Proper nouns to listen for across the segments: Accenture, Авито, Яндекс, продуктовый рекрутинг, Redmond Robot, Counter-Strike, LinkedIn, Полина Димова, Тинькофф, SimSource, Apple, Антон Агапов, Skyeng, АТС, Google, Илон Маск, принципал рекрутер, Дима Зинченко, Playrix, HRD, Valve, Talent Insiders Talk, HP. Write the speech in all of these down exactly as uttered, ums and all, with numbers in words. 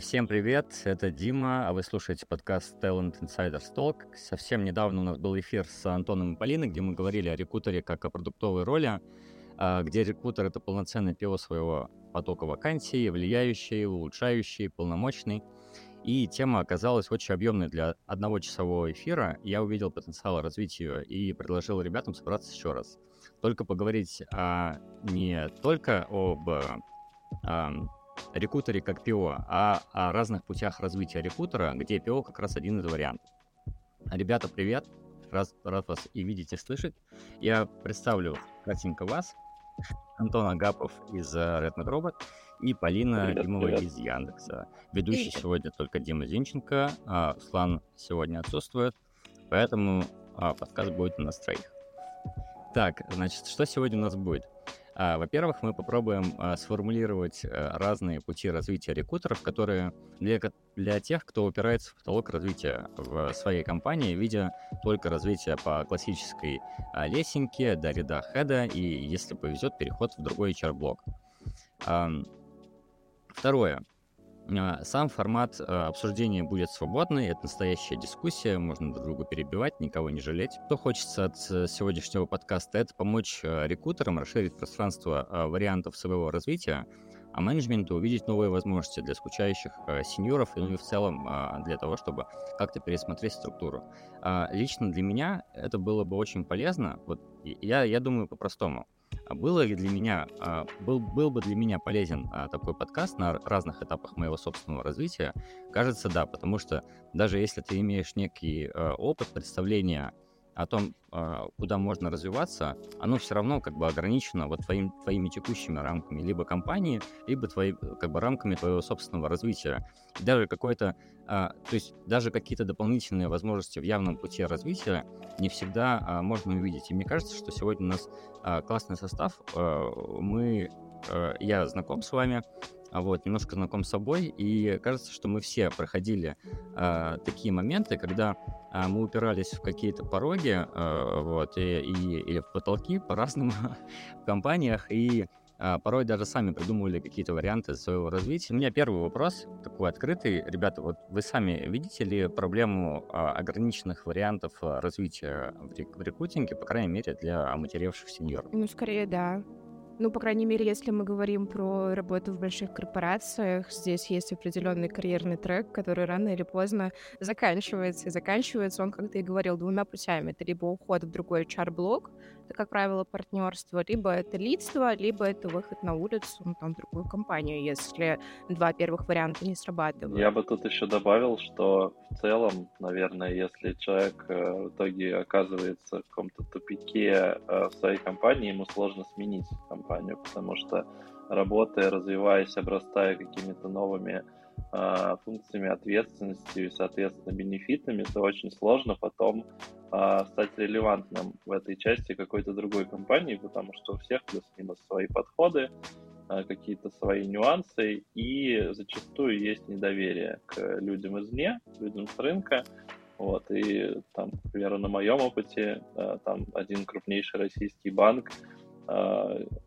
Всем привет, это Дима, а вы слушаете подкаст Talent Insiders Talk. Совсем недавно у нас был эфир с Антоном и Полиной, где мы говорили о рекрутере как о продуктовой роли, где рекрутер — это полноценный пилот своего потока вакансий, влияющий, улучшающий, полномочный. И тема оказалась очень объемной для одного часового эфира. Я увидел потенциал развить ее и предложил ребятам собраться еще раз. Только поговорить о, не только об... О, рекрутере как ПО, а о разных путях развития рекрутера, где ПО как раз один из вариантов. Ребята, привет! Раз, рад вас и видеть, и слышать. Я представлю кратенько вас. Антон Агапов из Redmond Robot и Полина Димова из Яндекса. Ведущий привет. Сегодня только Дима Зинченко. А Слан сегодня отсутствует, поэтому а, подкаст будет у нас троих. Так, значит, что сегодня у нас будет? Во-первых, мы попробуем а, сформулировать а, разные пути развития рекрутеров, которые для, для тех, кто упирается в потолок развития в своей компании, видя только развитие по классической а, лесенке до ряда хеда и, если повезет, переход в другой эйч ар-блок. А, второе. А, сам формат а, обсуждения будет свободный, это настоящая дискуссия, можно друг друга перебивать, никого не жалеть. Что хочется от сегодняшнего подкаста — это помочь а, рекрутерам расширить пространство а, вариантов своего развития, а менеджменту увидеть новые возможности для скучающих а, сеньоров и, ну, и в целом а, для того, чтобы как-то пересмотреть структуру. А, лично для меня это было бы очень полезно, вот я, я думаю по-простому. Было ли для меня, был, был бы для меня полезен такой подкаст на разных этапах моего собственного развития? Кажется, да, потому что даже если ты имеешь некий опыт, представление о том, куда можно развиваться, оно все равно как бы ограничено вот твоим, твоими текущими рамками либо компании, либо твои, как бы, рамками твоего собственного развития. И даже какой-то, а, то есть даже какие-то дополнительные возможности в явном пути развития не всегда а, можно увидеть. И мне кажется, что сегодня у нас а, классный состав. А, мы, а, я знаком с вами, а вот немножко знаком с собой, и кажется, что мы все проходили а, такие моменты, когда мы упирались в какие-то пороги э, вот, и, и, или в потолки по-разному в компаниях, и э, порой даже сами придумывали какие-то варианты своего развития. У меня первый вопрос, такой открытый. Ребята, вот вы сами видите ли проблему э, ограниченных вариантов развития в рекрутинге, по крайней мере, для оматеревших сеньоров? Ну, скорее, да. Ну, по крайней мере, если мы говорим про работу в больших корпорациях, здесь есть определенный карьерный трек, который рано или поздно заканчивается. И заканчивается он, как ты и говорил, двумя путями. Это либо уход в другой эйч ар-блок, это, как правило, партнерство, либо это лидство, либо это выход на улицу, ну, там, в другую компанию, если два первых варианта не срабатывают. Я бы тут еще добавил, что в целом, наверное, если человек в итоге оказывается в каком-то тупике в своей компании, ему сложно сменить компанию, потому что, работая, развиваясь, обрастая какими-то новыми э, функциями, ответственностью и, соответственно, бенефитами, то очень сложно потом э, стать релевантным в этой части какой-то другой компании, потому что у всех плюс-минус свои подходы, э, какие-то свои нюансы, и зачастую есть недоверие к людям извне, людям с рынка. Вот, и, там, к примеру, на моем опыте э, там один крупнейший российский банк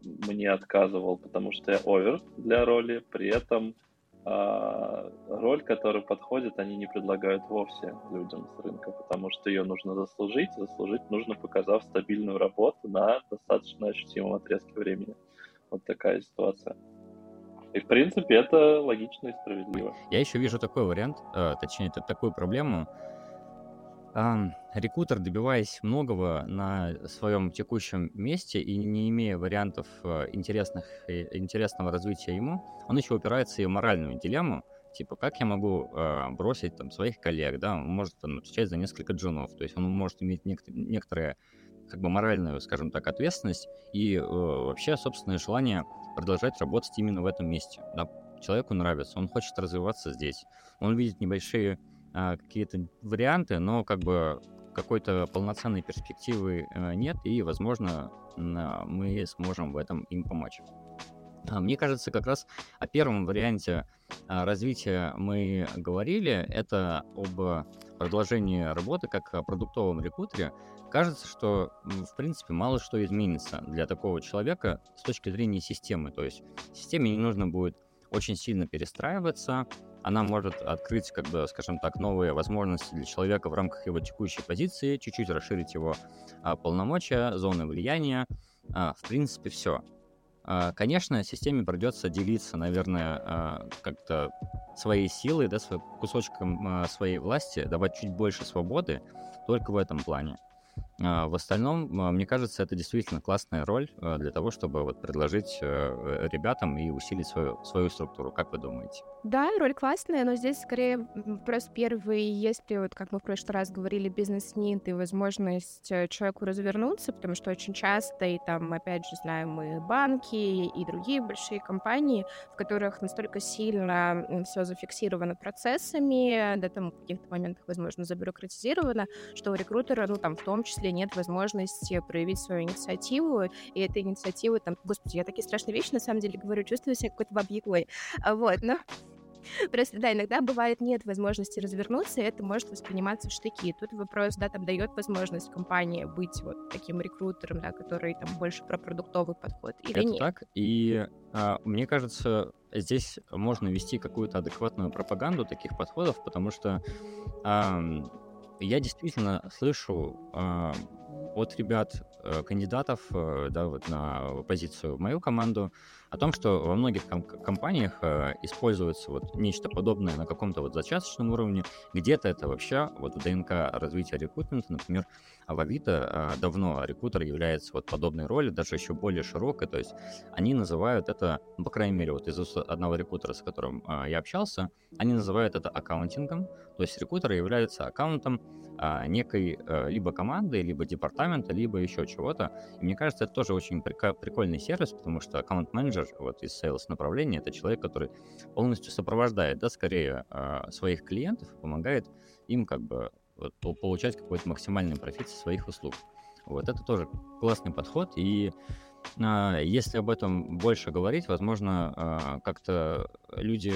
мне отказывал, потому что я овер для роли, при этом э, роль, которая подходит, они не предлагают вовсе людям с рынка, потому что ее нужно заслужить, заслужить нужно, показав стабильную работу на достаточно ощутимом отрезке времени. Вот такая ситуация. И, в принципе, это логично и справедливо. Я еще вижу такой вариант, э, точнее, такую проблему. Um, рекрутер, добиваясь многого на своем текущем месте и не имея вариантов интересных, интересного развития ему, он еще упирается и в моральную дилемму, типа, как я могу э, бросить там своих коллег, да, он может там отвечать за несколько джунов, то есть он может иметь нек- некоторые, как бы, моральную, скажем так, ответственность и э, вообще собственное желание продолжать работать именно в этом месте, да. Человеку нравится, он хочет развиваться здесь, он видит небольшие какие-то варианты, но как бы какой-то полноценной перспективы нет, и, возможно, мы сможем в этом им помочь. Мне кажется, как раз о первом варианте развития мы говорили, это об продолжении работы как о продуктовом рекрутере. Кажется, что, в принципе, мало что изменится для такого человека с точки зрения системы, то есть системе не нужно будет очень сильно перестраиваться, она может открыть, как бы, скажем так, новые возможности для человека в рамках его текущей позиции, чуть-чуть расширить его а, полномочия, зоны влияния, а, в принципе, все. А, конечно, системе придется делиться, наверное, а, как-то своей силой, да, своим кусочком а, своей власти, давать чуть больше свободы только в этом плане. А, в остальном, а, мне кажется, это действительно классная роль а, для того, чтобы вот, предложить а, ребятам и усилить свою, свою структуру. Как вы думаете? Да, роль классная, но здесь скорее вопрос первый. Есть ли, вот, как мы в прошлый раз говорили, бизнес-нид и возможность человеку развернуться, потому что очень часто, и там, опять же, знаем и банки, и другие большие компании, в которых настолько сильно все зафиксировано процессами, да, там в каких-то моментах, возможно, забюрократизировано, что у рекрутера, ну, там, в том числе нет возможности проявить свою инициативу, и эта инициатива, там, господи, я такие страшные вещи, на самом деле, говорю, чувствую себя какой-то бабьякой, вот, но просто, да, иногда бывает нет возможности развернуться, и это может восприниматься в штыки. Тут вопрос, да, там дает возможность компании быть вот таким рекрутером, да, который там больше про продуктовый подход или это нет. Это так, и а, мне кажется, здесь можно вести какую-то адекватную пропаганду таких подходов, потому что а, я действительно слышу э, от ребят, э, кандидатов э, да, вот на позицию в мою команду о том, что во многих ком- компаниях э, используется вот нечто подобное на каком-то вот зачаточном уровне. Где-то это вообще вот в ДНК развития рекрутмента, например, в Авито э, давно рекрутер является вот подобной ролью, даже еще более широкой. То есть они называют это, ну, по крайней мере, вот из одного рекрутера, с которым э, я общался, они называют это аккаунтингом. То есть рекрутер является аккаунтом а, некой а, либо команды, либо департамента, либо еще чего-то. И мне кажется, это тоже очень прик- прикольный сервис, потому что аккаунт-менеджер вот, из sales направления — это человек, который полностью сопровождает, да, скорее а, своих клиентов, помогает им как бы вот, получать какой-то максимальный профит со своих услуг. Вот это тоже классный подход, и если об этом больше говорить, возможно, как-то люди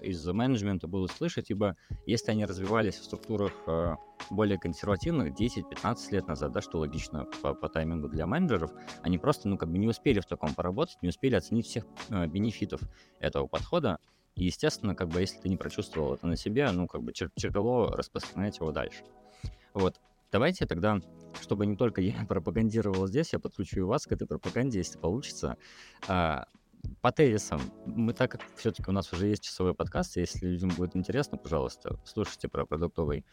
из менеджмента будут слышать, ибо если они развивались в структурах более консервативных десять-пятнадцать лет назад, да, что логично по, по таймингу для менеджеров, они просто, ну, как бы не успели в таком поработать, не успели оценить всех бенефитов этого подхода. И, естественно, как бы, если ты не прочувствовал это на себе, ну, как бы черпело распространять его дальше. Вот. Давайте тогда, чтобы не только я пропагандировал здесь, я подключу и вас к этой пропаганде, если получится. По тезисам, мы, так как все-таки у нас уже есть часовой подкаст, если людям будет интересно, пожалуйста, слушайте про продуктовый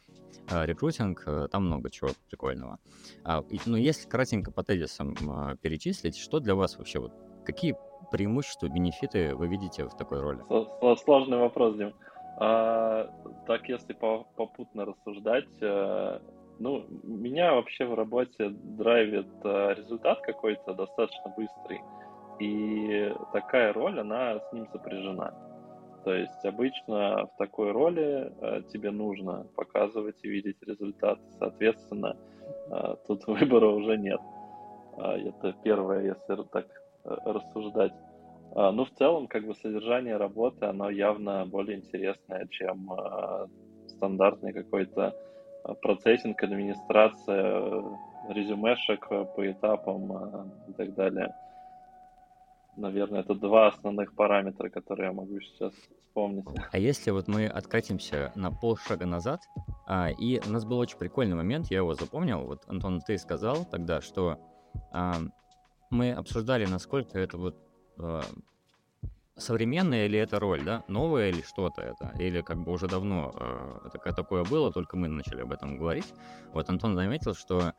рекрутинг, там много чего прикольного. Но если кратенько по тезисам перечислить, что для вас вообще, вот, какие преимущества, бенефиты вы видите в такой роли? Сложный вопрос, Дим. А, так, если попутно рассуждать... Ну, меня вообще в работе драйвит результат какой-то достаточно быстрый, и такая роль, она с ним сопряжена. То есть обычно в такой роли тебе нужно показывать и видеть результат, соответственно, тут выбора уже нет. Это первое, если так рассуждать. Ну, в целом, как бы содержание работы, оно явно более интересное, чем стандартный какой-то процессинг, администрация, резюмешек по этапам и так далее. Наверное, это два основных параметра, которые я могу сейчас вспомнить. А если вот мы откатимся на полшага назад, а, и у нас был очень прикольный момент, я его запомнил, вот, Антон, ты сказал тогда, что а, мы обсуждали, насколько это вот... А, современная ли это роль, да, новая ли что-то это, или как бы уже давно э, такое было, только мы начали об этом говорить. Вот Антон заметил, что э,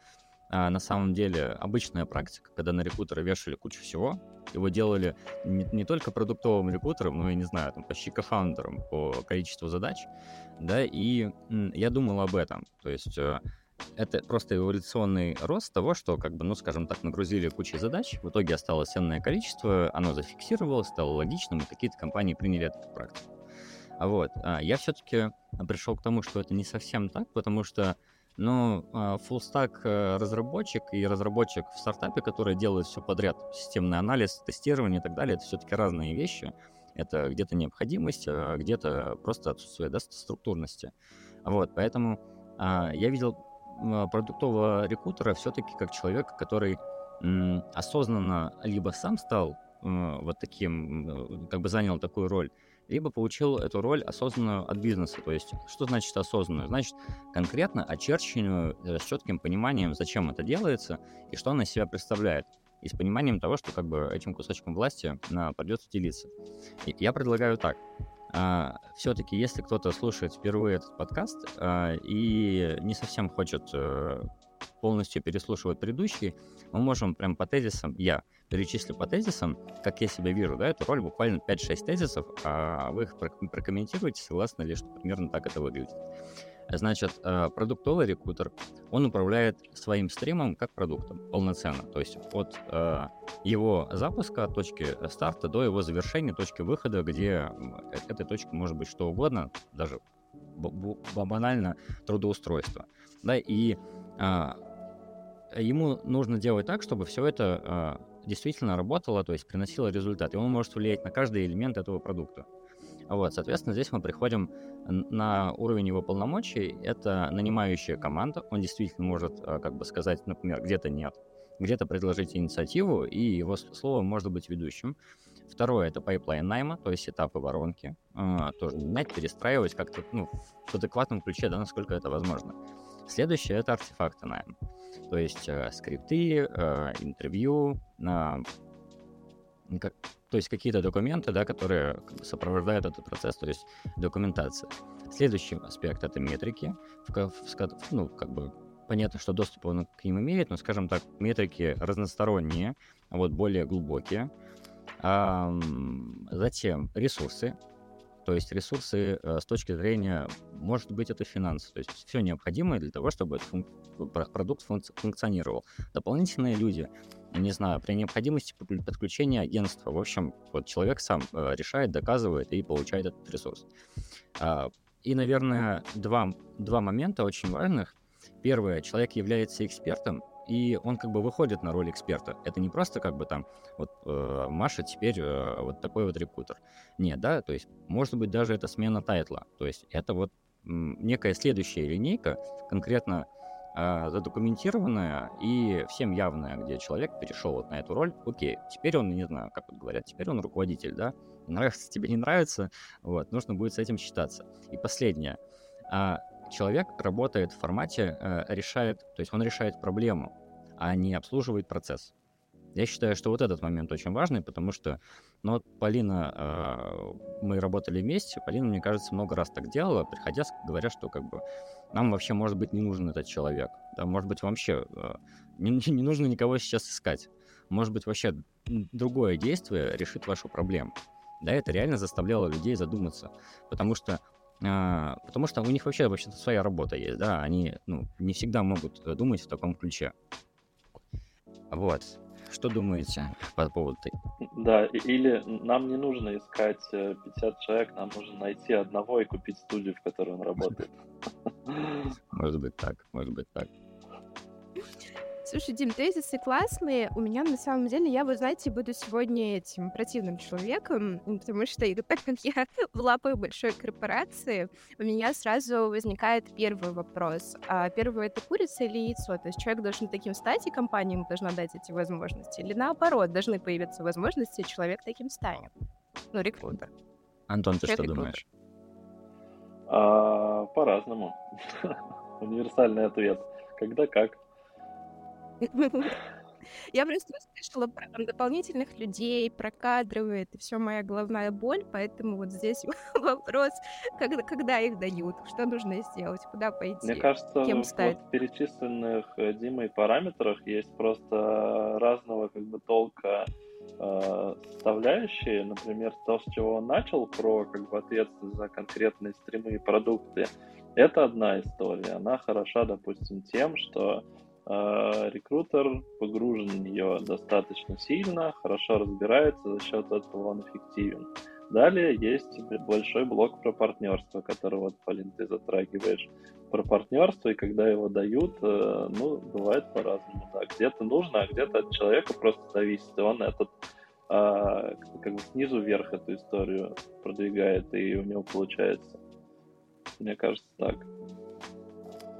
на самом деле обычная практика, когда на рекрутера вешали кучу всего, его делали не, не только продуктовым рекрутером, но, я не знаю, там, почти кофаундером по количеству задач, да, и м, я думал об этом, то есть... Э, Это просто эволюционный рост того, что, как бы, ну, скажем так, нагрузили кучей задач, в итоге осталось ценное количество, оно зафиксировалось, стало логичным, и какие-то компании приняли эту практику. А вот, я все-таки пришел к тому, что это не совсем так, потому что, ну, фуллстак разработчик и разработчик в стартапе, который делает все подряд, системный анализ, тестирование и так далее, это все-таки разные вещи, это где-то необходимость, а где-то просто отсутствие, да, структурности. Вот, поэтому я видел... продуктового рекрутера все-таки как человека, который м, осознанно либо сам стал м, вот таким, как бы занял такую роль, либо получил эту роль осознанную от бизнеса. То есть, что значит осознанную? Значит, конкретно очерченную, с четким пониманием, зачем это делается и что она из себя представляет. И с пониманием того, что как бы этим кусочком власти на, придется делиться. И я предлагаю так. А, все-таки, если кто-то слушает впервые этот подкаст а, и не совсем хочет а, полностью переслушивать предыдущий, мы можем прям по тезисам, я перечислю по тезисам, как я себя вижу, да, эту роль буквально пять-шесть тезисов, а вы их прокомментируете, согласно ли, что примерно так это выглядит. Значит, продуктовый рекрутер, он управляет своим стримом как продуктом полноценно, то есть от его запуска, точки старта до его завершения, точки выхода, где этой точкой может быть что угодно, даже банально трудоустройство. Да, и ему нужно делать так, чтобы все это действительно работало, то есть приносило результат, и он может влиять на каждый элемент этого продукта. Вот, соответственно, здесь мы приходим на уровень его полномочий. Это нанимающая команда. Он действительно может, как бы сказать, например, где-то нет, где-то предложить инициативу, и его слово может быть ведущим. Второе – это пайплайн найма, то есть этапы воронки. Тоже менять, перестраивать как-то, ну, в адекватном ключе, да, насколько это возможно. Следующее – это артефакты найма. То есть скрипты, интервью, как... То есть какие-то документы, да, которые сопровождают этот процесс, то есть документация. Следующий аспект – это метрики. В, в, ну, как бы понятно, что доступ он к ним имеет, но, скажем так, метрики разносторонние, а вот более глубокие. А, затем ресурсы. То есть ресурсы с точки зрения, может быть, это финансы. То есть все необходимое для того, чтобы этот функ- продукт функционировал. Дополнительные люди, не знаю, при необходимости подключения агентства. В общем, вот человек сам решает, доказывает и получает этот ресурс. И, наверное, два, два момента очень важных. Первое, человек является экспертом. И он как бы выходит на роль эксперта. Это не просто как бы там, вот э, Маша теперь э, вот такой вот рекрутер. Нет, да, то есть может быть даже это смена тайтла. То есть это вот м, некая следующая линейка, конкретно э, задокументированная и всем явная, где человек перешел вот на эту роль. Окей, теперь он, не знаю, как вот говорят, теперь он руководитель, да? Нравится тебе, не нравится, вот, нужно будет с этим считаться. И последнее. Э, Человек работает в формате, э, решает, то есть он решает проблему, а не обслуживает процесс. Я считаю, что вот этот момент очень важный, потому что, ну, вот Полина, э, мы работали вместе, Полина, мне кажется, много раз так делала, приходя, говоря, что как бы нам вообще, может быть, не нужен этот человек, да, может быть, вообще э, не, не нужно никого сейчас искать, может быть, вообще другое действие решит вашу проблему. Да, это реально заставляло людей задуматься, потому что Потому что у них вообще, вообще-то своя работа есть, да, они, ну, не всегда могут думать в таком ключе. Вот. Что думаете по поводу ты? Да, или нам не нужно искать пятьдесят человек, нам нужно найти одного и купить студию, в которой он работает. Может быть так, может быть так. Слушай, Дим, тезисы классные. У меня, на самом деле, я, вы знаете, буду сегодня этим противным человеком, потому что так как я в лапах большой корпорации, у меня сразу возникает первый вопрос. Первый — это курица или яйцо? То есть человек должен таким стать, и компания ему должна дать эти возможности? Или наоборот, должны появиться возможности, и человек таким станет? Ну, рекрутер. Антон, ты что думаешь? По-разному. Универсальный ответ. Когда как. Я просто услышала про там, дополнительных людей, про кадровые, это все моя головная боль, поэтому вот здесь вопрос, когда, когда их дают, что нужно сделать, куда пойти, мне кажется, кем стать. Вот в перечисленных Димой параметрах есть просто разного как бы толка э, составляющие, например, то, с чего он начал, про как бы ответственность за конкретные стримы и продукты, это одна история, она хороша, допустим, тем, что рекрутер погружен в нее достаточно сильно, хорошо разбирается, за счет этого он эффективен. Далее есть большой блок про партнерство, который вот, Полин, ты затрагиваешь. Про партнерство, и когда его дают, ну, бывает по-разному. Да, где-то нужно, а где-то от человека просто зависит, и он этот как бы снизу вверх эту историю продвигает, и у него получается. Мне кажется, так.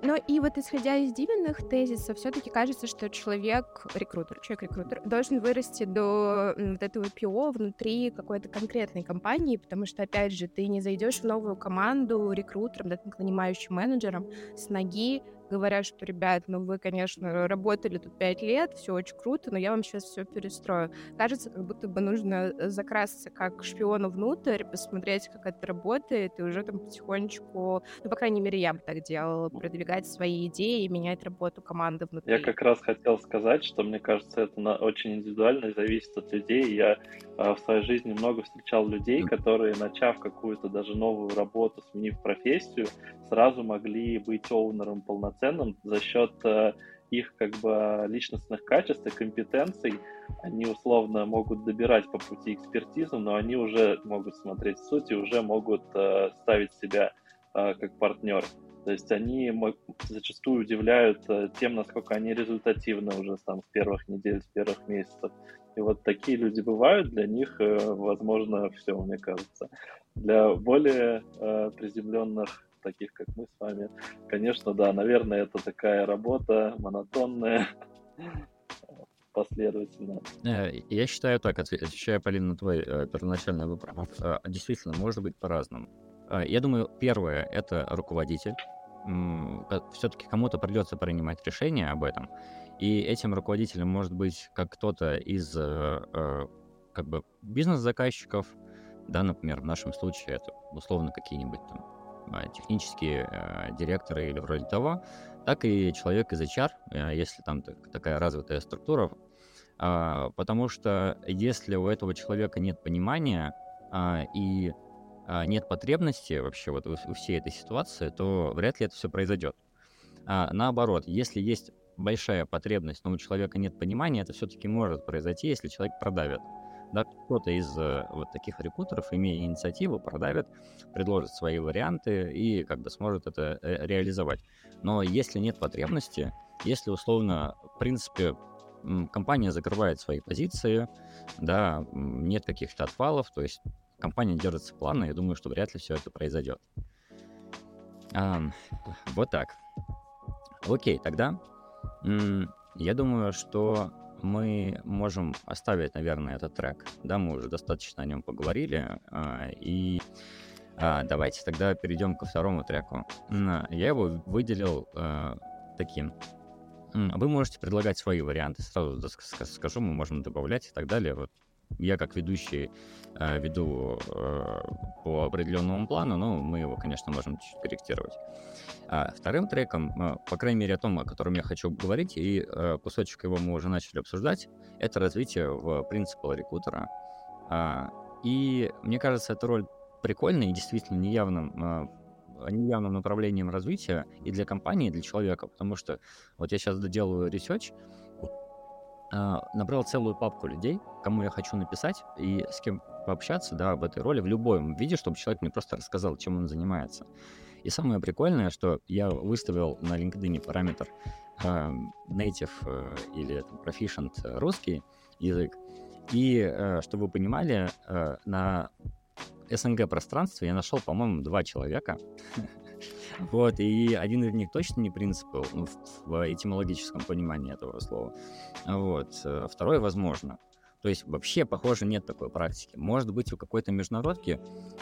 Но и вот исходя из Диминых тезисов, все-таки кажется, что человек, рекрутер, человек-рекрутер, должен вырасти до вот этого пи о внутри какой-то конкретной компании, потому что, опять же, ты не зайдешь в новую команду рекрутером, да, нанимающим менеджером с ноги, говоря, что, ребят, ну вы, конечно, работали тут пять лет, все очень круто, но я вам сейчас все перестрою. Кажется, как будто бы нужно закраситься как шпиону внутрь, посмотреть, как это работает, и уже там потихонечку, ну, по крайней мере, я бы так делала, продвигать свои идеи и менять работу команды внутри. Я как раз хотел сказать, что, мне кажется, это очень индивидуально и зависит от людей. Я в своей жизни много встречал людей, которые, начав какую-то даже новую работу, сменив профессию, сразу могли быть оунером полноценным за счет э, их как бы личностных качеств и компетенций. Они условно могут добирать по пути экспертизу, но они уже могут смотреть в суть и уже могут э, ставить себя э, как партнер. То есть они зачастую удивляют тем, насколько они результативны уже там, с первых недель, с первых месяцев. И вот такие люди бывают, для них, возможно, все, мне кажется. Для более э, приземленных, таких, как мы с вами, конечно, да, наверное, это такая работа монотонная, последовательно. Я считаю так, отвечая, Полина, на твой первоначальный вопрос, действительно, может быть по-разному. Я думаю, первое — это руководитель. Все-таки кому-то придется принимать решение об этом, и этим руководителем может быть как кто-то из как бы бизнес-заказчиков, да, например, в нашем случае это условно какие-нибудь там технические э, директоры или вроде того, так и человек из эйч ар, э, если там так, такая развитая структура, э, потому что если у этого человека нет понимания э, и э, нет потребности вообще вот у, у всей этой ситуации, то вряд ли это все произойдет. А наоборот, если есть большая потребность, но у человека нет понимания, это все-таки может произойти, если человек продавит. Да, кто-то из вот таких рекрутеров, имея инициативу, продавит, предложит свои варианты и как бы сможет это реализовать. Но если нет потребности, если условно, в принципе, компания закрывает свои позиции, да, нет каких-то отвалов, то есть компания держится плавно, я думаю, что вряд ли все это произойдет. А, вот так. Окей, тогда я думаю, что мы можем оставить, наверное, этот трек. Да, мы уже достаточно о нем поговорили. И давайте тогда перейдем ко второму треку. Я его выделил таким. Вы можете предлагать свои варианты. Сразу скажу, мы можем добавлять и так далее. Вот я как ведущий веду по определенному плану, но мы его, конечно, можем чуть-чуть корректировать. А вторым треком, по крайней мере, о том, о котором я хочу говорить, и кусочек его мы уже начали обсуждать, это развитие в принципе рекрутера. И мне кажется, эта роль прикольная и действительно неявным, неявным направлением развития и для компании, и для человека, потому что вот я сейчас доделаю research, набрал целую папку людей, кому я хочу написать и с кем пообщаться, да, об этой роли в любом виде, чтобы человек мне просто рассказал, чем он занимается. И самое прикольное, что я выставил на LinkedIn параметр э, native э, или там, proficient русский язык. И, э, чтобы вы понимали, э, на эс эн гэ-пространстве я нашел, по-моему, два человека. Вот, и один из них точно не принципал в этимологическом понимании этого слова. Вот, второй, возможно. То есть вообще, похоже, нет такой практики. Может быть, у какой-то международки,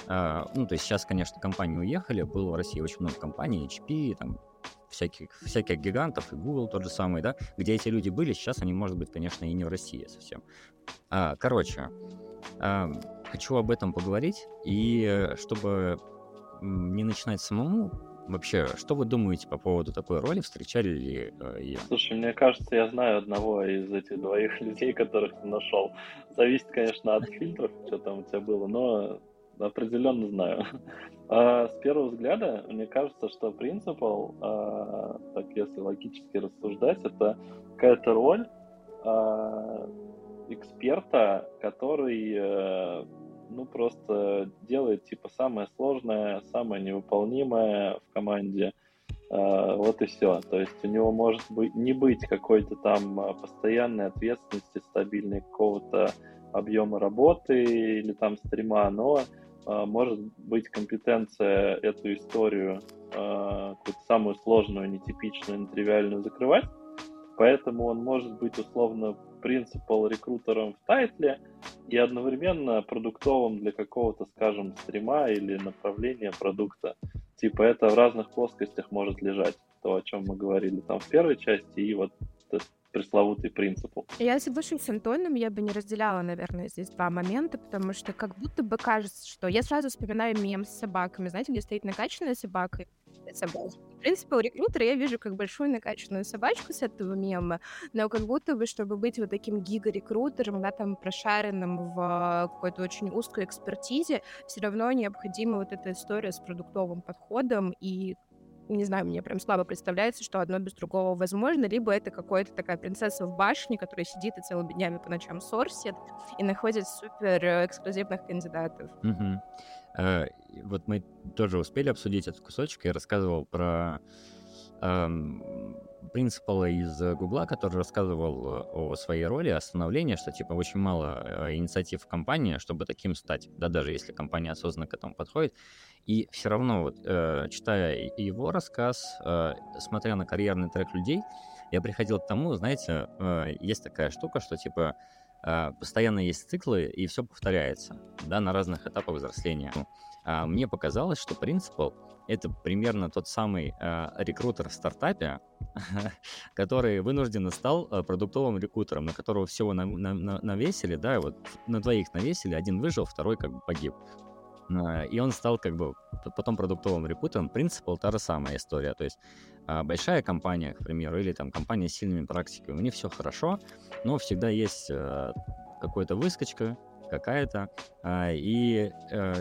э, ну, то есть сейчас, конечно, компании уехали, было в России очень много компаний, эйч пи, там, всяких, всяких гигантов, и Google тот же самый, да, где эти люди были, сейчас они, может быть, конечно, и не в России совсем. А, короче, э, хочу об этом поговорить, и чтобы не начинать самому, вообще, что вы думаете по поводу такой роли? Встречали ли э, ее? Слушай, мне кажется, я знаю одного из этих двоих людей, которых ты нашел. Зависит, конечно, от фильтров, что там у тебя было, но определенно знаю. А, с первого взгляда, мне кажется, что принципал, а, так если логически рассуждать, это какая-то роль а, эксперта, который а, ну, просто делает, типа, самое сложное, самое невыполнимое в команде. Э, вот и все. То есть у него может быть, не быть какой-то там постоянной ответственности, стабильной какого-то объема работы или там стрима, но может быть компетенция эту историю, какую-то самую сложную, нетипичную, нетривиальную закрывать, поэтому он может быть условно принципал рекрутером в тайтле и одновременно продуктовым для какого-то, скажем, стрима или направления продукта. Типа это в разных плоскостях может лежать, то, о чем мы говорили там в первой части, и вот пресловутый принципу. Я соглашусь с Антоном, я бы не разделяла, наверное, здесь два момента, потому что как будто бы кажется, что я сразу вспоминаю мем с собаками, знаете, где стоит накачанная собака, собачка. В принципе, у рекрутера я вижу как большую накачанную собачку с этого мема, но как будто бы, чтобы быть вот таким гига-рекрутером, да, там, прошаренным в какой-то очень узкой экспертизе, все равно необходима вот эта история с продуктовым подходом и не знаю, мне прям слабо представляется, что одно без другого возможно, либо это какая-то такая принцесса в башне, которая сидит и целыми днями по ночам сорсит и находит суперэксклюзивных кандидатов. Угу. Э, вот мы тоже успели обсудить этот кусочек. Я рассказывал про э, принципала из Гугла, который рассказывал о своей роли остановления, что типа очень мало инициатив в компании, чтобы таким стать, да, даже если компания осознанно к этому подходит. И все равно, вот, э, читая его рассказ, э, смотря на карьерный трек людей, я приходил к тому, знаете, э, есть такая штука, что типа э, постоянно есть циклы, и все повторяется, да, на разных этапах взросления. А мне показалось, что принципал — это примерно тот самый э, рекрутер в стартапе, который вынужденно стал продуктовым рекрутером, на которого всего на, на, на, навесили, да, вот на двоих навесили, один выжил, второй как бы погиб. И он стал как бы потом продуктовым рекрутером. Принципал — та же самая история. То есть большая компания, к примеру, или там компания с сильными практиками, у них все хорошо, но всегда есть какая-то выскочка, какая-то, и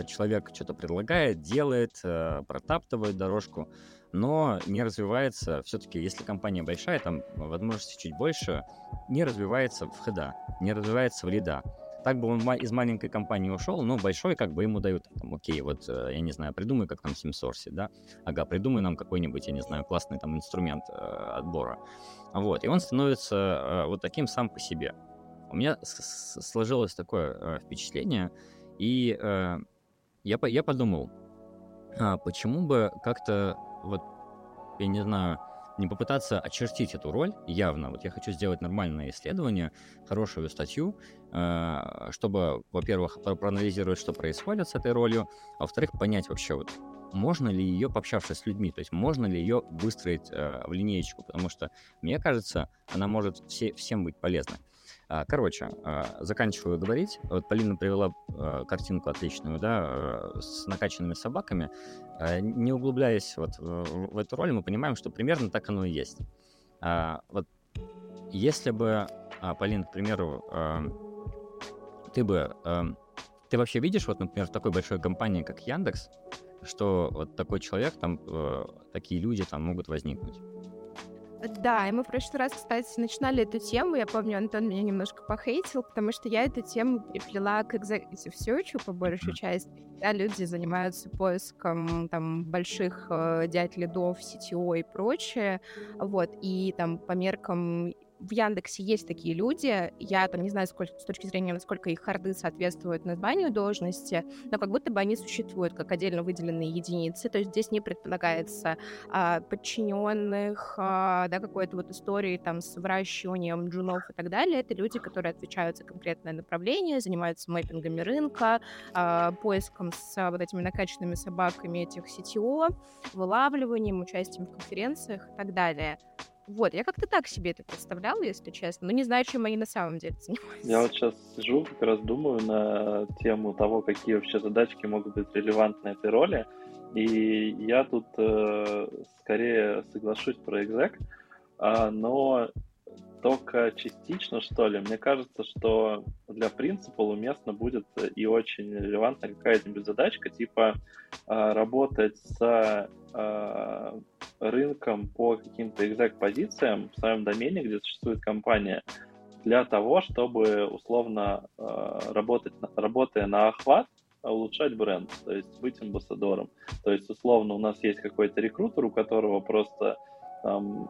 человек что-то предлагает, делает, протаптывает дорожку, но не развивается. Все-таки, если компания большая, там возможности чуть больше, не развивается в хеда, не развивается в лида. Так бы он из маленькой компании ушел, но большой как бы ему дают, там, окей, вот, я не знаю, придумай, как там SimSource, да, ага, придумай нам какой-нибудь, я не знаю, классный там инструмент э, отбора, вот, и он становится э, вот таким сам по себе. У меня с- с- сложилось такое э, впечатление, и э, я, по- я подумал, а почему бы как-то, вот, я не знаю, не попытаться очертить эту роль явно. Вот я хочу сделать нормальное исследование, хорошую статью, чтобы, во-первых, проанализировать, что происходит с этой ролью, а во-вторых, понять вообще, вот, можно ли ее, пообщавшись с людьми, то есть можно ли ее выстроить в линеечку, потому что, мне кажется, она может все, всем быть полезна. Короче, заканчиваю говорить. Вот Полина привела картинку отличную, да, с накачанными собаками. Не углубляясь вот в эту роль, мы понимаем, что примерно так оно и есть. Вот если бы, Полин, к примеру, ты бы... Ты вообще видишь, вот, например, в такой большой компании, как Яндекс, что вот такой человек, там, такие люди там могут возникнуть? Да, и мы в прошлый раз, кстати, начинали эту тему. Я помню, Антон меня немножко похейтил, потому что я эту тему приплела к executive search, по большей части. Да, люди занимаются поиском там больших э, дядь-лидов, си ти о и прочее. Вот, и там по меркам в Яндексе есть такие люди. Я там не знаю, сколько, с точки зрения, насколько их харды соответствуют названию должности, но как будто бы они существуют как отдельно выделенные единицы. То есть здесь не предполагается а, подчиненных, а, да, какой-то вот истории там с выращиванием джунов и так далее. Это люди, которые отвечают за конкретное направление, занимаются мэппингами рынка, а, поиском с а, вот этими накачанными собаками этих си ти о, вылавливанием, участием в конференциях и так далее. Вот, я как-то так себе это представляла, если честно, но не знаю, чем они на самом деле занимаются. Я вот сейчас сижу, как раз думаю на тему того, какие вообще задачки могут быть релевантны этой роли, и я тут э, скорее соглашусь про экзек, э, но только частично, что ли. Мне кажется, что для принципала уместно будет и очень релевантна какая-нибудь задачка, типа э, работать с... Э, рынком по каким-то экзек-позициям в своем домене, где существует компания, для того, чтобы условно работать, работая на охват, улучшать бренд, то есть быть амбассадором. То есть условно у нас есть какой-то рекрутер, у которого просто там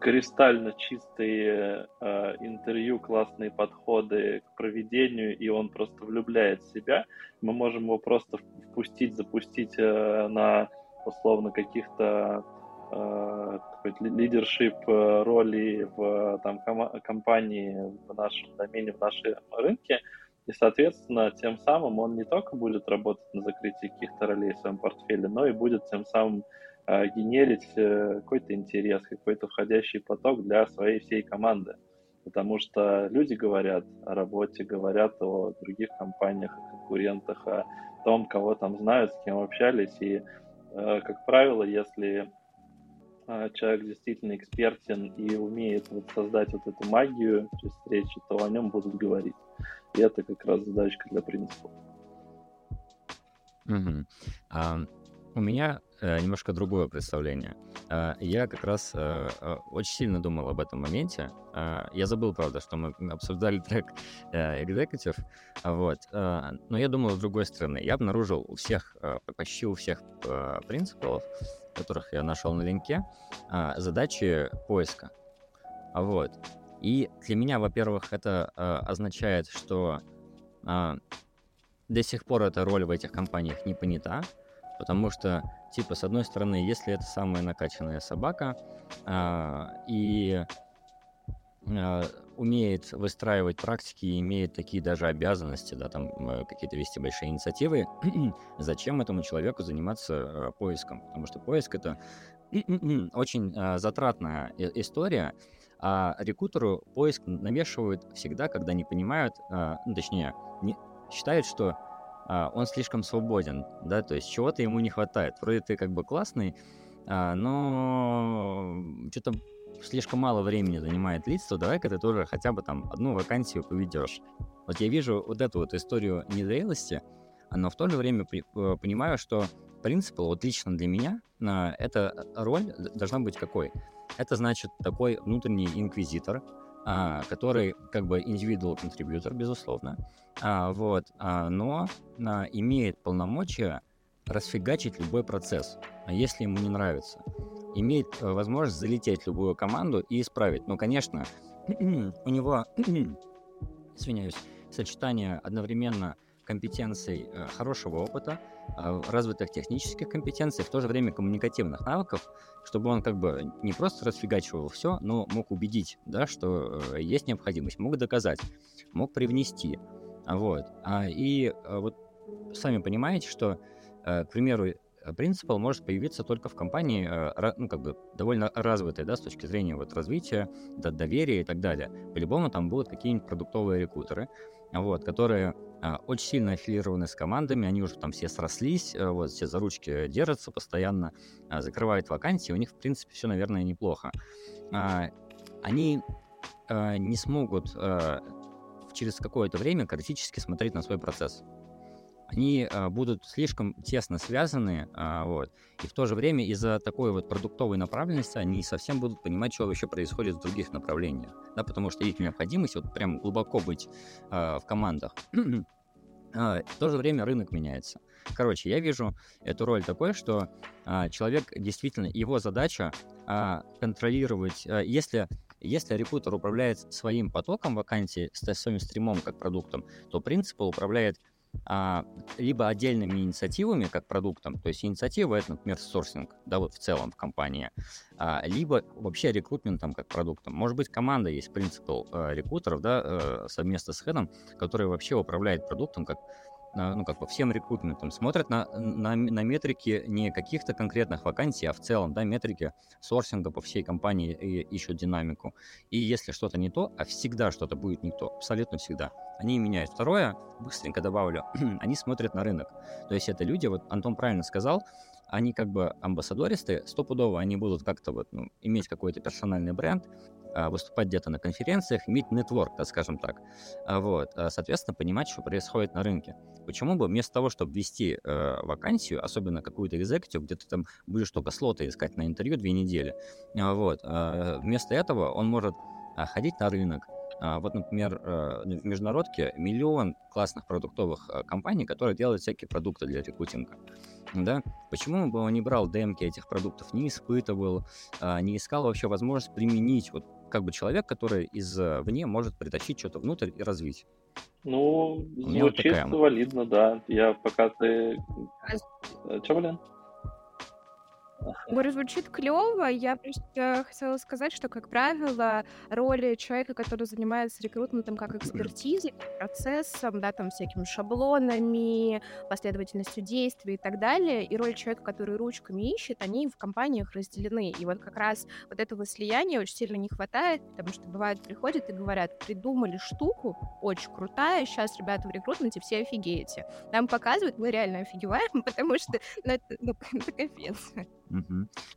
кристально чистые э, интервью, классные подходы к проведению, и он просто влюбляет в себя. Мы можем его просто впустить, запустить э, на условно каких-то э, лидершип роли в там, ком- компании в нашем домене, в нашем рынке. И, соответственно, тем самым он не только будет работать на закрытии каких-то ролей в своем портфеле, но и будет тем самым э, генерить э, какой-то интерес, какой-то входящий поток для своей всей команды. Потому что люди говорят о работе, говорят о других компаниях, о конкурентах, о том, кого там знают, с кем общались. И, э, как правило, если э, человек действительно экспертен и умеет вот, создать вот эту магию через встречи, то о нем будут говорить. И это как раз задачка для принципов. Uh-huh. Uh, у меня uh, немножко другое представление. Uh, я как раз uh, uh, очень сильно думал об этом моменте. Uh, я забыл, правда, что мы обсуждали трек uh, Executive. Uh, вот. uh, но я думал с другой стороны. Я обнаружил у всех, uh, почти у всех uh, принципов, которых я нашел на линке, uh, задачи поиска. Uh, вот. И для меня, во-первых, это э, означает, что э, до сих пор эта роль в этих компаниях не понята, потому что, типа, с одной стороны, если это самая накачанная собака э, и э, умеет выстраивать практики и имеет такие даже обязанности, да, там э, какие-то вести большие инициативы, зачем этому человеку заниматься э, поиском? Потому что поиск — это очень э, затратная история. А рекрутеру поиск навешивают всегда, когда не понимают, а, ну, точнее, не, считают, что а, он слишком свободен, да, то есть чего-то ему не хватает. Вроде ты как бы классный, а, но что-то слишком мало времени занимает лиц, то давай-ка ты тоже хотя бы там одну вакансию поведешь. Вот я вижу вот эту вот историю незрелости, но в то же время при, понимаю, что принцип, вот лично для меня, а, эта роль должна быть какой? Это значит такой внутренний инквизитор, а, который как бы individual contributor, безусловно, а, вот, а, но а, имеет полномочия расфигачить любой процесс, если ему не нравится. Имеет а, возможность залететь в любую команду и исправить. Но, конечно, у него, извиняюсь, сочетание одновременно компетенций хорошего опыта, развитых технических компетенций, в то же время коммуникативных навыков, чтобы он как бы не просто расфигачивал все, но мог убедить, да, что есть необходимость, мог доказать, мог привнести. Вот. И вот сами понимаете, что, к примеру, принципал может появиться только в компании, ну, как бы довольно развитой, да, с точки зрения вот развития, доверия и так далее. По-любому там будут какие-нибудь продуктовые рекрутеры, вот, которые а, очень сильно аффилированы с командами, они уже там все срослись, а, вот, все за ручки держатся постоянно, а, закрывают вакансии, у них, в принципе, все, наверное, неплохо. А, они а, не смогут а, через какое-то время критически смотреть на свой процесс. Они а, будут слишком тесно связаны, а, вот, и в то же время из-за такой вот продуктовой направленности они не совсем будут понимать, что вообще происходит в других направлениях, да, потому что их необходимость вот прям глубоко быть а, в командах. а, в то же время рынок меняется. Короче, я вижу эту роль такой, что а, человек действительно, его задача а, контролировать, а, если... Если рекрутер управляет своим потоком вакансий, своим стримом как продуктом, то принципал управляет А, либо отдельными инициативами как продуктом, то есть инициатива это, например, сорсинг, да, вот в целом в компании, а, либо вообще рекрутментом как продуктом. Может быть, команда есть принципал а, рекрутеров, да, а, совместно с хедом, который вообще управляет продуктом как, а, ну, как бы всем рекрутментом, смотрят на, на, на метрики не каких-то конкретных вакансий, а в целом, да, метрики сорсинга по всей компании и ищут динамику. И если что-то не то, а всегда что-то будет не то, абсолютно всегда, они меняют. Второе, быстренько добавлю, они смотрят на рынок. То есть это люди, вот Антон правильно сказал, они как бы амбассадористы, стопудово они будут как-то вот, ну, иметь какой-то персональный бренд, выступать где-то на конференциях, иметь нетворк, да, скажем так. Вот, соответственно, понимать, что происходит на рынке. Почему бы вместо того, чтобы вести э, вакансию, особенно какую-то экзекутив, где ты там будешь только слоты искать на интервью две недели, вот, э, вместо этого он может э, ходить на рынок, Вот, например, в международке миллион классных продуктовых компаний, которые делают всякие продукты для рекрутинга. Да? Почему бы он не брал демки этих продуктов, не испытывал, не искал вообще возможность применить, вот как бы человек, который извне может притащить что-то внутрь и развить? Ну, звучит вот валидно, да. Я пока ты... Че, блин? Говорю, звучит клево. Я просто хотела сказать, что, как правило, роли человека, который занимается рекрутментом как экспертизой, процессом, да, там, всякими шаблонами, последовательностью действий и так далее, и роль человека, который ручками ищет, они в компаниях разделены. И вот как раз вот этого слияния очень сильно не хватает, потому что бывают приходят и говорят: придумали штуку, очень крутая, сейчас, ребята, в рекрутменте все офигеете. Нам показывают, мы реально офигеваем, потому что ну, это, ну, это капец. Угу.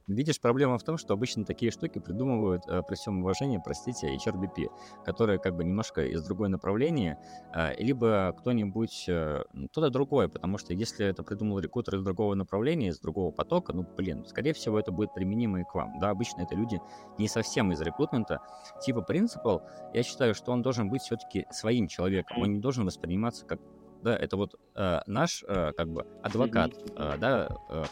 Видишь, проблема в том, что обычно такие штуки придумывают, э, при всем уважении, простите, эйч ар ди пи, которые как бы немножко из другой направления, э, либо кто-нибудь, э, кто-то другой, потому что если это придумал рекрутер из другого направления, из другого потока, ну, блин, скорее всего, это будет применимо и к вам, да, обычно это люди не совсем из рекрутмента, типа принципал, я считаю, что он должен быть все-таки своим человеком, он не должен восприниматься как, да, это вот э, наш, э, как бы, адвокат, э, да, э,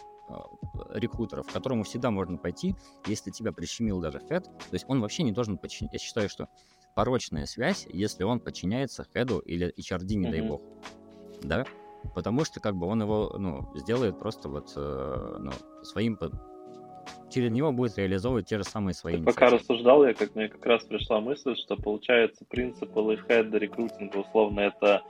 рекрутеров, к которому всегда можно пойти, если тебя прищемил даже хед, то есть он вообще не должен подчинять. Я считаю, что порочная связь, если он подчиняется хеду или эйч ар ди, не mm-hmm. дай бог, да, потому что как бы он его, ну, сделает просто вот, ну, своим, под... через него будет реализовывать те же самые свои инициативы. Пока рассуждал, я как мне как раз пришла мысль, что получается принципы и хеда рекрутинга условно это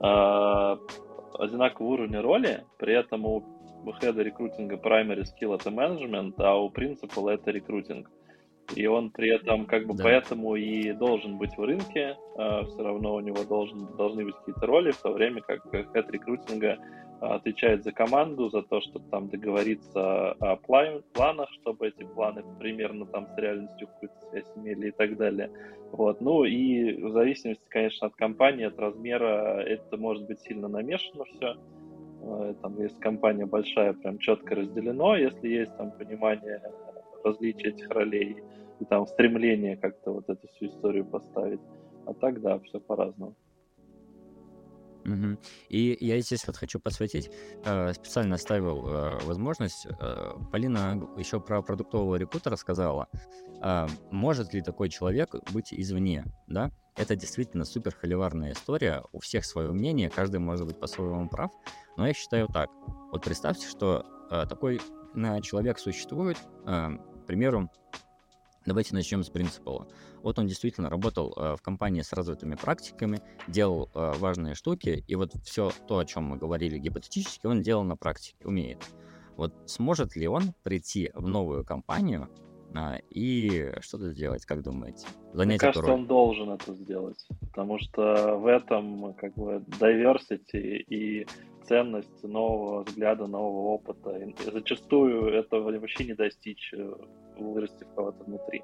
э, одинаковый уровень роли, при этом у у хеда рекрутинга primary skill это менеджмент, а у принципала это рекрутинг. И он при этом как бы да. поэтому и должен быть в рынке, э, все равно у него должен, должны быть какие-то роли, в то время как хед рекрутинга отвечает за команду, за то, чтобы там договориться о план, планах, чтобы эти планы примерно там с реальностью какую-то связь имели и так далее. Вот. Ну и в зависимости, конечно, от компании, от размера, это может быть сильно намешано все. Там, если компания большая, прям четко разделено, если есть там понимание различия этих ролей и там стремление как-то вот эту всю историю поставить, а так, да, все по-разному. Угу. И я здесь вот хочу посвятить, э, специально оставил э, возможность, э, Полина еще про продуктового рекрутера сказала, э, может ли такой человек быть извне, да? Это действительно супер холиварная история, у всех свое мнение, каждый может быть по-своему прав, но я считаю так. Вот представьте, что э, такой э, человек существует, э, к примеру, давайте начнем с принципала. Вот он действительно работал э, в компании с развитыми практиками, делал э, важные штуки, и вот все то, о чем мы говорили гипотетически, он делал на практике, умеет. Вот сможет ли он прийти в новую компанию, и что-то сделать, как думаете? Занять Мне кажется, роль? Он должен это сделать, потому что в этом как бы diversity и ценность нового взгляда, нового опыта. И зачастую этого вообще не достичь, вырастив кого-то внутри.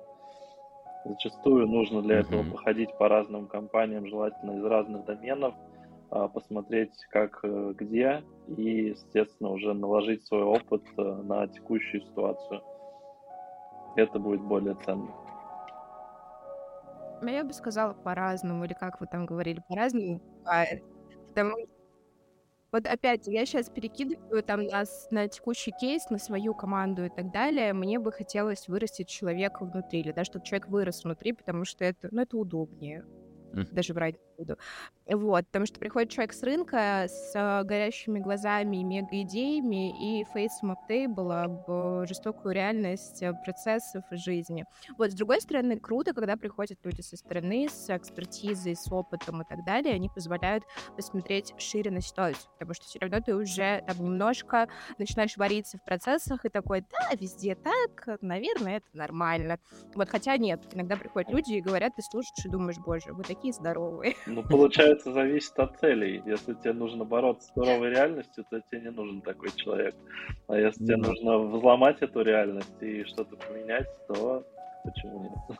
Зачастую нужно для uh-huh. этого походить по разным компаниям, желательно из разных доменов, посмотреть, как, где, и, естественно, уже наложить свой опыт на текущую ситуацию. Это будет более ценно. Я бы сказала по-разному, или как вы там говорили, по-разному. Потому... Вот опять, я сейчас перекидываю там нас на текущий кейс, на свою команду и так далее. Мне бы хотелось вырастить человека внутри, или да, чтобы человек вырос внутри, потому что это, ну, это удобнее. Даже брать не буду. Вот, потому что приходит человек с рынка с э, горящими глазами и мега-идеями и фейсом аптейбла об жестокую реальность процессов и жизни. Вот, с другой стороны, круто, когда приходят люди со стороны, с экспертизой, с опытом и так далее, они позволяют посмотреть шире на ситуацию, потому что все равно ты уже там немножко начинаешь вариться в процессах и такой, да, везде так, наверное, это нормально. Вот, хотя нет, иногда приходят люди и говорят, ты слушаешь и думаешь, боже, вот такие здоровые. Ну, получается, зависит от целей. Если тебе нужно бороться с суровой реальностью, то тебе не нужен такой человек. А если mm-hmm. тебе нужно взломать эту реальность и что-то поменять, то почему нет?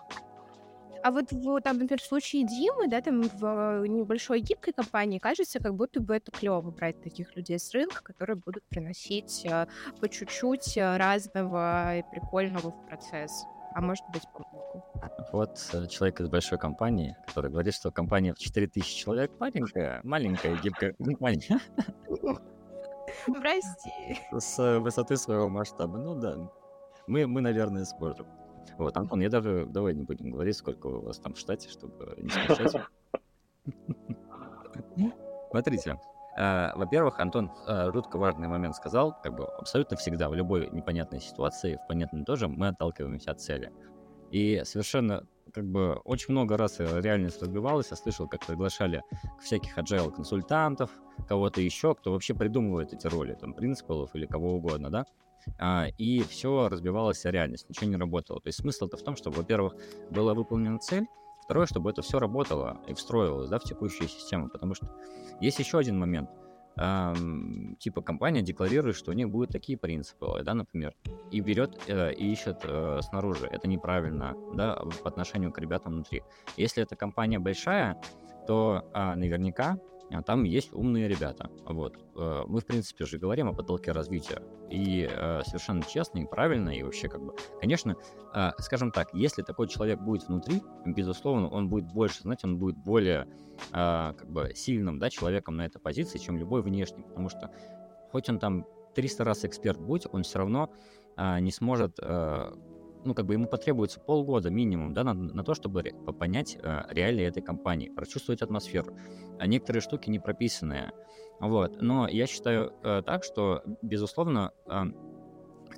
А вот в, там, например, в случае Димы, да, там в небольшой гибкой компании кажется, как будто бы это клево брать таких людей с рынка, которые будут приносить по чуть-чуть разного и прикольного в процесс. а может быть публику. Вот человек из большой компании, который говорит, что компания в четыре тысячи человек маленькая, маленькая, гибкая, маленькая. Прости. С высоты своего масштаба, ну да. Мы, мы наверное, сможем. Вот, Антон, я даже, давай не будем говорить, сколько у вас там в штате, чтобы не смешать. Смотрите. Во-первых, Антон жутко важный момент сказал, как бы абсолютно всегда, в любой непонятной ситуации, в понятном тоже, мы отталкиваемся от цели. И совершенно, как бы, очень много раз реальность разбивалась, я слышал, как приглашали всяких agile-консультантов, кого-то еще, кто вообще придумывает эти роли, там, принципалов или кого угодно, да? И все разбивалось о реальность, ничего не работало. То есть смысл-то в том, чтобы, во-первых, была выполнена цель, второе, чтобы это все работало и встроилось, да, в текущую систему, потому что есть еще один момент. Эм, типа компания декларирует, что у них будут такие принципы, да, например, и берет э, и ищет э, снаружи. Это неправильно, да, по отношению к ребятам внутри. Если эта компания большая, то э, наверняка э, там есть умные ребята. Вот. Э, мы, в принципе, же говорим о потолке развития. И э, совершенно честно и правильно, и вообще как бы... Конечно, э, скажем так, если такой человек будет внутри, безусловно, он будет больше, знаете, он будет более... как бы сильным, да, человеком на этой позиции, чем любой внешний, потому что хоть он там триста раз эксперт будет, он все равно а, не сможет, а, ну, как бы ему потребуется полгода минимум, да, на, на то, чтобы ре- понять а, реалии этой компании, прочувствовать атмосферу. А некоторые штуки не прописанные, вот, но я считаю а, так, что, безусловно, а,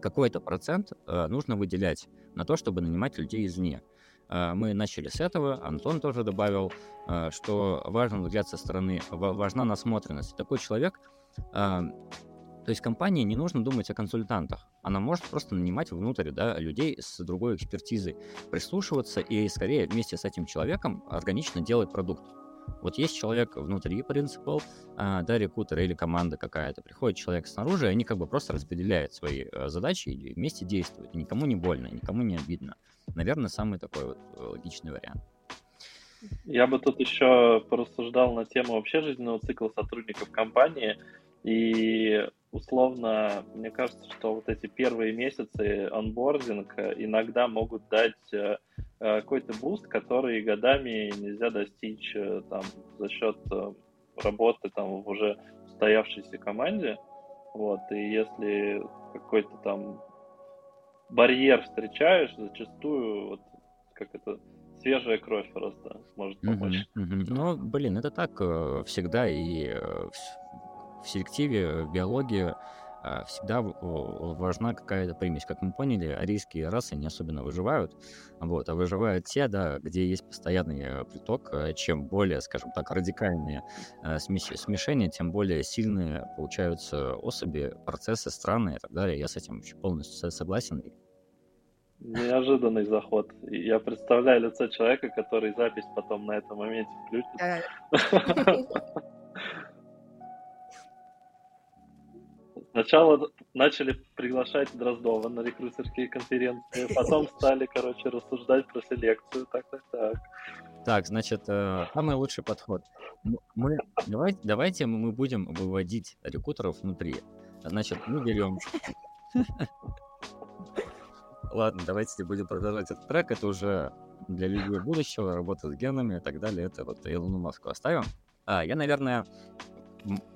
какой-то процент а, нужно выделять на то, чтобы нанимать людей извне. Мы начали с этого, Антон тоже добавил, что важен взгляд со стороны, важна насмотренность. Такой человек, то есть компании не нужно думать о консультантах, она может просто нанимать внутрь, да, людей с другой экспертизой, прислушиваться и скорее вместе с этим человеком органично делать продукт. Вот есть человек внутри принципал, да, рекрутер или команда какая-то, приходит человек снаружи, и они как бы просто распределяют свои задачи и вместе действуют, и никому не больно, никому не обидно. Наверное, самый такой вот логичный вариант. Я бы тут еще порассуждал на тему вообще жизненного цикла сотрудников компании, и условно, мне кажется, что вот эти первые месяцы онбординг иногда могут дать какой-то буст, который годами нельзя достичь там, за счет работы там, в уже устоявшейся команде. Вот. И если какой-то там барьер встречаешь, зачастую вот, как это, свежая кровь просто может помочь. Mm-hmm, mm-hmm. Ну, блин, это так всегда и в селективе, в биологии всегда важна какая-то примесь. Как мы поняли, арийские расы не особенно выживают, вот, а выживают те, да, где есть постоянный приток. Чем более, скажем так, радикальные смешения, тем более сильные получаются особи, процессы, страны и так далее. Я с этим вообще полностью согласен. Неожиданный заход. Я представляю лицо человека, который запись потом на этом моменте включит. Сначала начали приглашать Дроздова на рекрутерские конференции, потом стали, короче, рассуждать про селекцию, так, так, так. Так, значит, самый лучший подход. Мы, давайте, давайте мы будем выводить рекрутеров внутри. Значит, мы берем... Ладно, давайте будем продолжать этот трек. Это уже для людей будущего, работа с генами и так далее. Это вот Илону Маску оставим. А, я, наверное...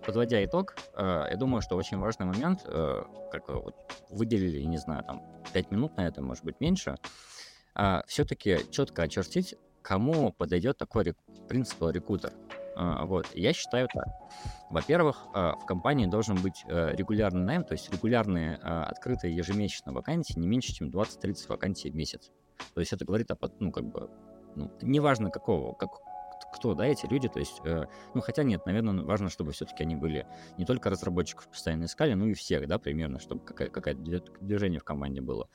Подводя итог, я думаю, что очень важный момент, как вот выделили, не знаю, там пять минут на это, может быть, меньше, все-таки четко очертить, кому подойдет такой принципал рекрутер. Вот, я считаю так. Во-первых, в компании должен быть регулярный найм, то есть регулярные открытые ежемесячно вакансии, не меньше, чем двадцать-тридцать вакансий в месяц. То есть это говорит о, ну, как бы, ну, неважно какого, как кто, да, эти люди, то есть, э, ну, хотя нет, наверное, важно, чтобы все-таки они были не только разработчиков постоянно искали, но и всех, да, примерно, чтобы какая- какое-то движение в команде было.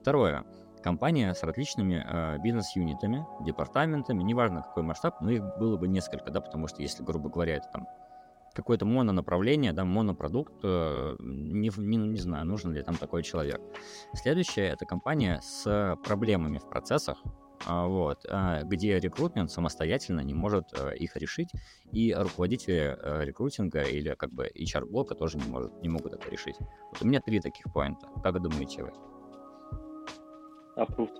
Второе, компания с различными э, бизнес-юнитами, департаментами, неважно, какой масштаб, но их было бы несколько, да, потому что, если, грубо говоря, это там какое-то мононаправление, да, монопродукт, э, не, не, не знаю, нужен ли там такой человек. Следующее, это компания с проблемами в процессах, вот, где рекрутмент самостоятельно не может их решить, и руководители рекрутинга или как бы эйч ар-блока тоже не, может, не могут это решить. Вот у меня три таких поинта. Как думаете вы? approved.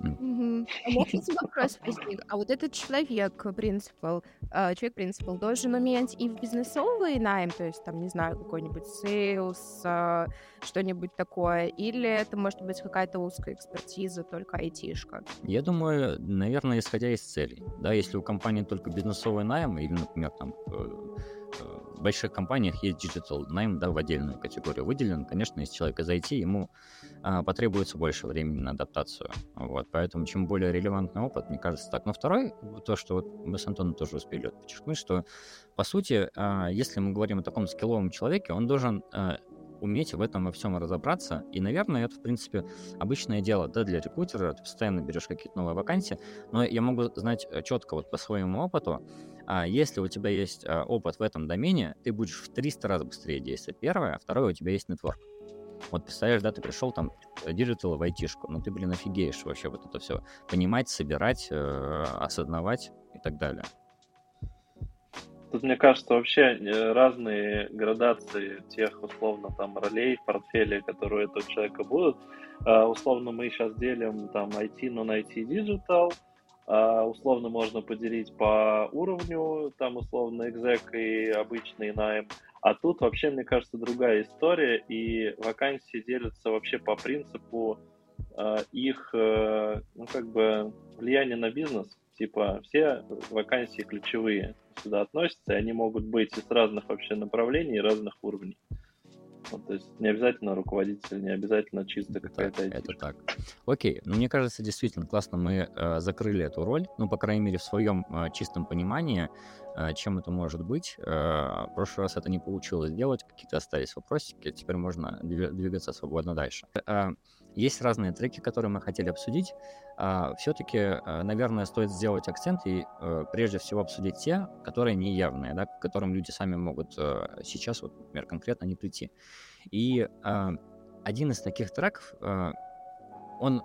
Mm-hmm. А можно вопрос возник? А вот этот человек, принципал, человек принципал должен уметь и в бизнесовый найм, то есть там, не знаю, какой-нибудь sales, что-нибудь такое, или это может быть какая-то узкая экспертиза, только айтишка? Я думаю, наверное, исходя из целей. Да, если у компании только бизнесовый найм, или, например, там в больших компаниях есть digital найм, да, в отдельную категорию выделен. Конечно, если человек из ай ти, ему а, потребуется больше времени на адаптацию. Вот, поэтому чем более релевантный опыт, мне кажется, так. Но второй, то, что вот мы с Антоном тоже успели подчеркнуть, что, по сути, а, если мы говорим о таком скилловом человеке, он должен а, уметь в этом во всем разобраться. И, наверное, это, в принципе, обычное дело, да, для рекрутера. Ты постоянно берешь какие-то новые вакансии. Но я могу знать четко вот по своему опыту, а если у тебя есть а, опыт в этом домене, ты будешь в триста раз быстрее действовать. Первое. А второе, у тебя есть нетворк. Вот представляешь, да, ты пришел там диджитал в айтишку, ну ты, блин, офигеешь вообще вот это все. Понимать, собирать, э, осознавать и так далее. Тут, мне кажется, вообще разные градации тех, условно, там, ролей, портфелей, которые у человека будут. Э, условно, мы сейчас делим там ай ти, но на ай ти диджитал. Uh, условно можно поделить по уровню, там условно экзек и обычный найм, а тут вообще, мне кажется, другая история, и вакансии делятся вообще по принципу uh, их, uh, ну как бы, влияния на бизнес, типа все вакансии ключевые сюда относятся, и они могут быть из разных вообще направлений и разных уровней. Вот, то есть не обязательно руководитель, не обязательно чисто какая-то это, это так. Окей, ну мне кажется, действительно классно мы э, закрыли эту роль, ну, по крайней мере, в своем э, чистом понимании, э, чем это может быть. Э, в прошлый раз это не получилось сделать, какие-то остались вопросики, теперь можно двигаться свободно дальше. Э, есть разные треки, которые мы хотели обсудить. Э, все-таки, э, наверное, стоит сделать акцент и э, прежде всего обсудить те, которые неявные, да, к которым люди сами могут э, сейчас, вот, например, конкретно не прийти. И э, один из таких треков, э, он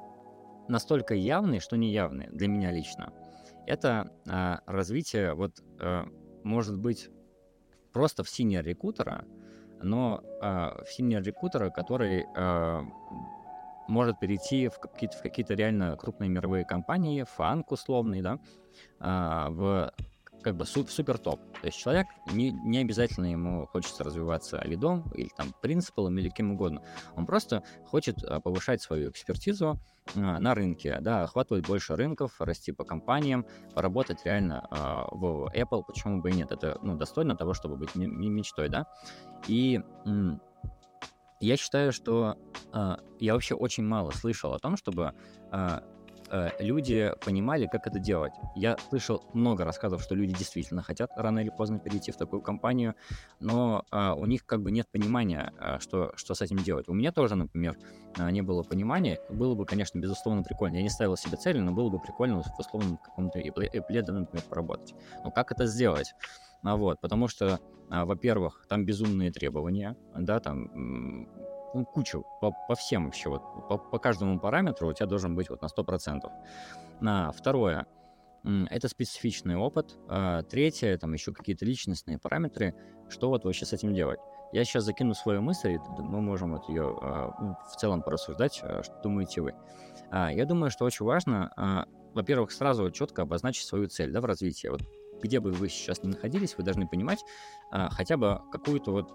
настолько явный, что неявный для меня лично. Это э, развитие, вот, э, может быть, просто в синьор-рекрутера, но э, в синьор-рекрутера, который э, может перейти в какие-то, в какие-то реально крупные мировые компании, фанк условный, да, э, в... как бы супер топ. То есть человек, не, не обязательно ему хочется развиваться лидом или там принципалом или кем угодно. Он просто хочет повышать свою экспертизу на рынке, да, охватывать больше рынков, расти по компаниям, поработать реально а, в Apple, почему бы и нет. Это, ну, достойно того, чтобы быть мечтой, да. И м- я считаю, что а, я вообще очень мало слышал о том, чтобы... А, люди понимали, как это делать. Я слышал много рассказов, что люди действительно хотят рано или поздно перейти в такую компанию, но а, у них как бы нет понимания, а, что, что с этим делать. У меня тоже, например, не было понимания. Было бы, конечно, безусловно, прикольно. Я не ставил себе цели, но было бы прикольно в условном каком-то Apple, например, поработать. Но как это сделать? А вот, потому что, а, во-первых, там безумные требования, да, там... М- кучу, по, по всем вообще, вот, по, по каждому параметру у тебя должен быть вот на сто процентов. На второе, это специфичный опыт. Третье, там еще какие-то личностные параметры, что вот вообще с этим делать. Я сейчас закину свою мысль, и мы можем вот ее в целом порассуждать, что думаете вы. Я думаю, что очень важно, во-первых, сразу четко обозначить свою цель, да, в развитии. Вот где бы вы сейчас ни находились, вы должны понимать хотя бы какую-то вот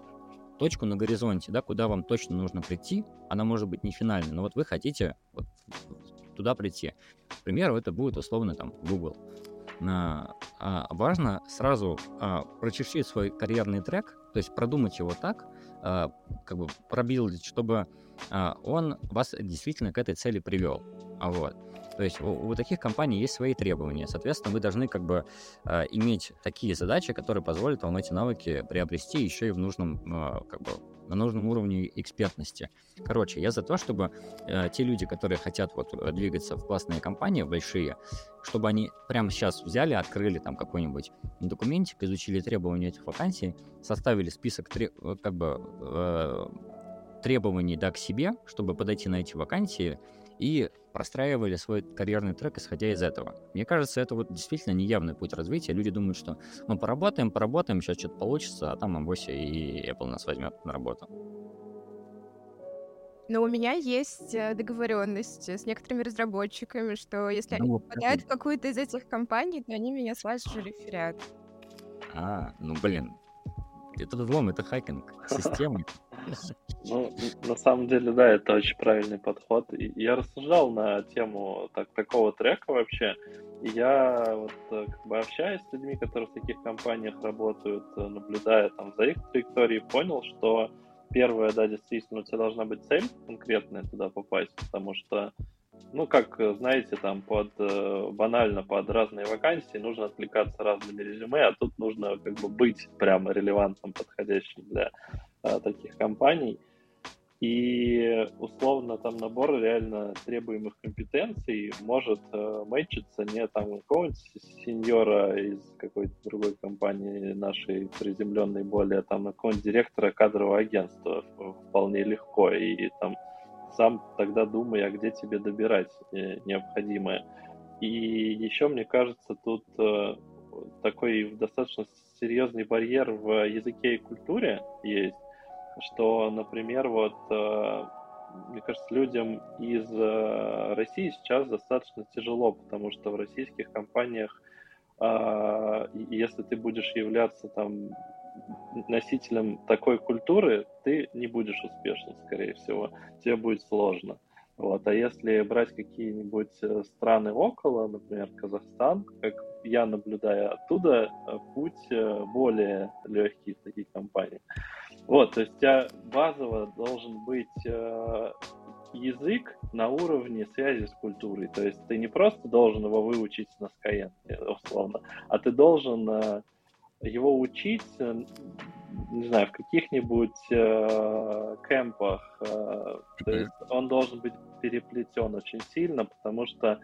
точку на горизонте, да, куда вам точно нужно прийти, она может быть не финальной, но вот вы хотите вот туда прийти. К примеру, это будет условно там Google. А, а, важно сразу а, прочешить свой карьерный трек, то есть продумать его так, а, как бы пробилдить, чтобы а, он вас действительно к этой цели привел. А вот. То есть у, у таких компаний есть свои требования. Соответственно, вы должны как бы э, иметь такие задачи, которые позволят вам эти навыки приобрести еще и в нужном, э, как бы, на нужном уровне экспертности. Короче, я за то, чтобы э, те люди, которые хотят вот, двигаться в классные компании, большие, чтобы они прямо сейчас взяли, открыли там какой-нибудь документик, изучили требования этих вакансий, составили список тре- как бы, э, требований, да, к себе, чтобы подойти на эти вакансии, и простраивали свой карьерный трек, исходя из этого. Мне кажется, это вот действительно неявный путь развития. Люди думают, что мы поработаем, поработаем, сейчас что-то получится, а там Амбоси и Apple нас возьмет на работу. Но у меня есть договоренность с некоторыми разработчиками, что если ну, они попадают в какую-то из этих компаний, то они меня с вас же реферят. А, ну блин, это взлом, это хакинг системы. Ну, на самом деле, да, это очень правильный подход. Я рассуждал на тему так, такого трека вообще. Я вот как бы общаюсь с людьми, которые в таких компаниях работают, наблюдая там за их траекторией, понял, что первое, да, действительно, у тебя должна быть цель конкретная туда попасть, потому что, ну, как, знаете, там под банально под разные вакансии нужно отвлекаться разными резюме, а тут нужно как бы быть прямо релевантным, подходящим для а, таких компаний. И, условно, там набор реально требуемых компетенций может э, мэтчиться не там какого-нибудь сеньора из какой-то другой компании нашей приземленной более, там, на какого-нибудь директора кадрового агентства вполне легко. И, и там сам тогда думай, а где тебе добирать необходимое. И еще, мне кажется, тут э, такой достаточно серьезный барьер в языке и культуре есть, что, например, вот, мне кажется, людям из России сейчас достаточно тяжело, потому что в российских компаниях, если ты будешь являться там носителем такой культуры, ты не будешь успешен, скорее всего, тебе будет сложно. Вот. А если брать какие-нибудь страны около, например, Казахстан, как я наблюдаю, оттуда путь более легкий в таких компаниях. Вот, то есть у тебя базово должен быть э, язык на уровне связи с культурой. То есть ты не просто должен его выучить на Skyeng, условно, а ты должен э, его учить, э, не знаю, в каких-нибудь э, кемпах. Э, то есть он должен быть переплетен очень сильно, потому что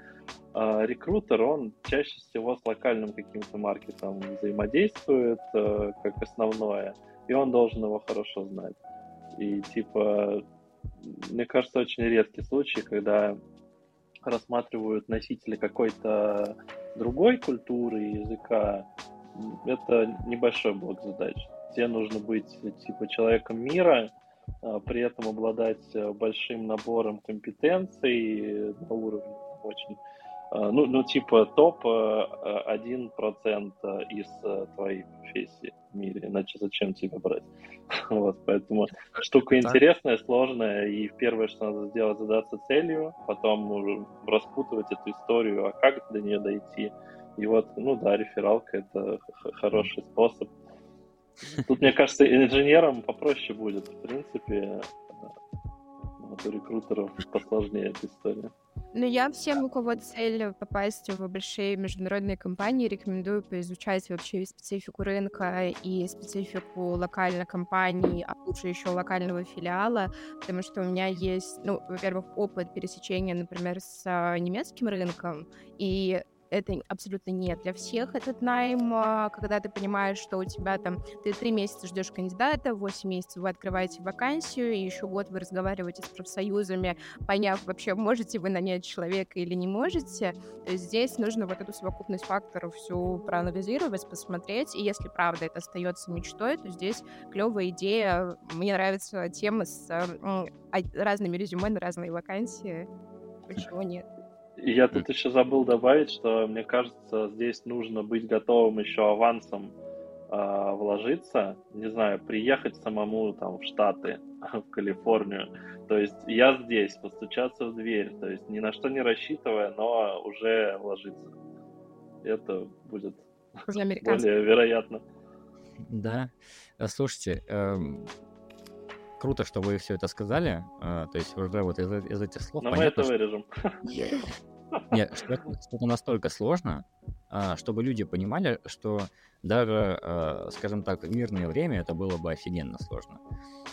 э, рекрутер, он чаще всего с локальным каким-то маркетом взаимодействует, э, как основное. И он должен его хорошо знать. И, типа, мне кажется, очень редкий случай, когда рассматривают носители какой-то другой культуры, языка. Это небольшой блок задач. Тебе нужно быть, типа, человеком мира, при этом обладать большим набором компетенций на уровне очень... Ну, ну типа, топ один процент из твоей профессии в мире, иначе зачем тебя брать? Вот, поэтому штука интересная, сложная, и первое, что надо сделать, задаться целью, потом распутывать эту историю, а как до нее дойти. И вот, ну да, рефералка — это хороший способ. Тут, мне кажется, инженерам попроще будет, в принципе, вот у рекрутеров посложнее эта история. Ну, я всем, у кого цель попасть в большие международные компании, рекомендую поизучать вообще специфику рынка и специфику локальной компании, а лучше еще локального филиала, потому что у меня есть, ну, во-первых, опыт пересечения, например, с немецким рынком, и это абсолютно не для всех этот найм, когда ты понимаешь, что у тебя там, ты три месяца ждешь кандидата, восемь месяцев вы открываете вакансию, и еще год вы разговариваете с профсоюзами, поняв вообще, можете вы нанять человека или не можете. Здесь нужно вот эту совокупность факторов всю проанализировать, посмотреть, и если правда это остается мечтой, то здесь клевая идея. Мне нравится тема с разными резюме на разные вакансии. Почему нет? Я тут еще забыл добавить, что, мне кажется, здесь нужно быть готовым еще авансом э, вложиться, не знаю, приехать самому там в Штаты, в Калифорнию, то есть я здесь, постучаться в дверь, то есть ни на что не рассчитывая, но уже вложиться. Это будет более вероятно. Да, слушайте, эм... круто, что вы все это сказали, а, то есть уже вот из, из этих слов... Но понятно, мы это вырежем. Что... Нет, что это, что это настолько сложно, а, чтобы люди понимали, что даже, а, скажем так, в мирное время это было бы офигенно сложно.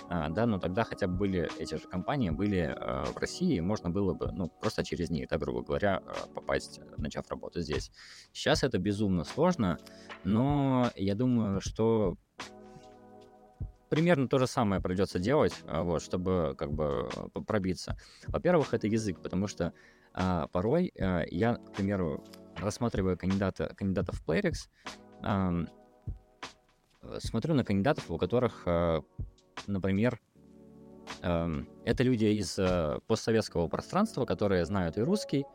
А, да, но тогда хотя бы были эти же компании, были а, в России, можно было бы, ну, просто через них, да, грубо говоря, попасть, начав работу здесь. Сейчас это безумно сложно, но я думаю, что... примерно то же самое придется делать, вот, чтобы как бы пробиться. Во-первых, это язык, потому что а, порой а, я, к примеру, рассматриваю кандидата, кандидатов в Playrix, а, смотрю на кандидатов, у которых, а, например, Это люди из постсоветского пространства, которые знают и русский,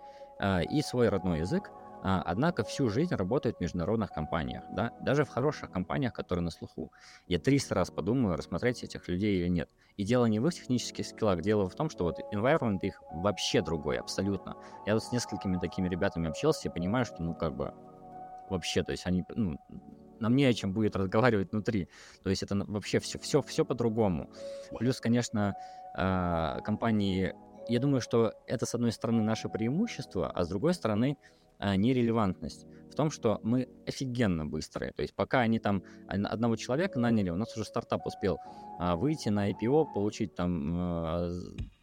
и свой родной язык, однако всю жизнь работают в международных компаниях, да, даже в хороших компаниях, которые на слуху. Я триста раз подумаю, рассмотреть этих людей или нет. И дело не в их технических скиллах, дело в том, что вот environment их вообще другой, абсолютно. Я вот с несколькими такими ребятами общался и понимаю, что, ну, как бы, вообще, то есть они, ну, нам не о чем будет разговаривать внутри. То есть это вообще все, все, все по-другому. Плюс, конечно, компании... Я думаю, что это, с одной стороны, наше преимущество, а с другой стороны, нерелевантность. В том, что мы офигенно быстрые. То есть пока они там одного человека наняли, у нас уже стартап успел выйти на ай пи о, получить там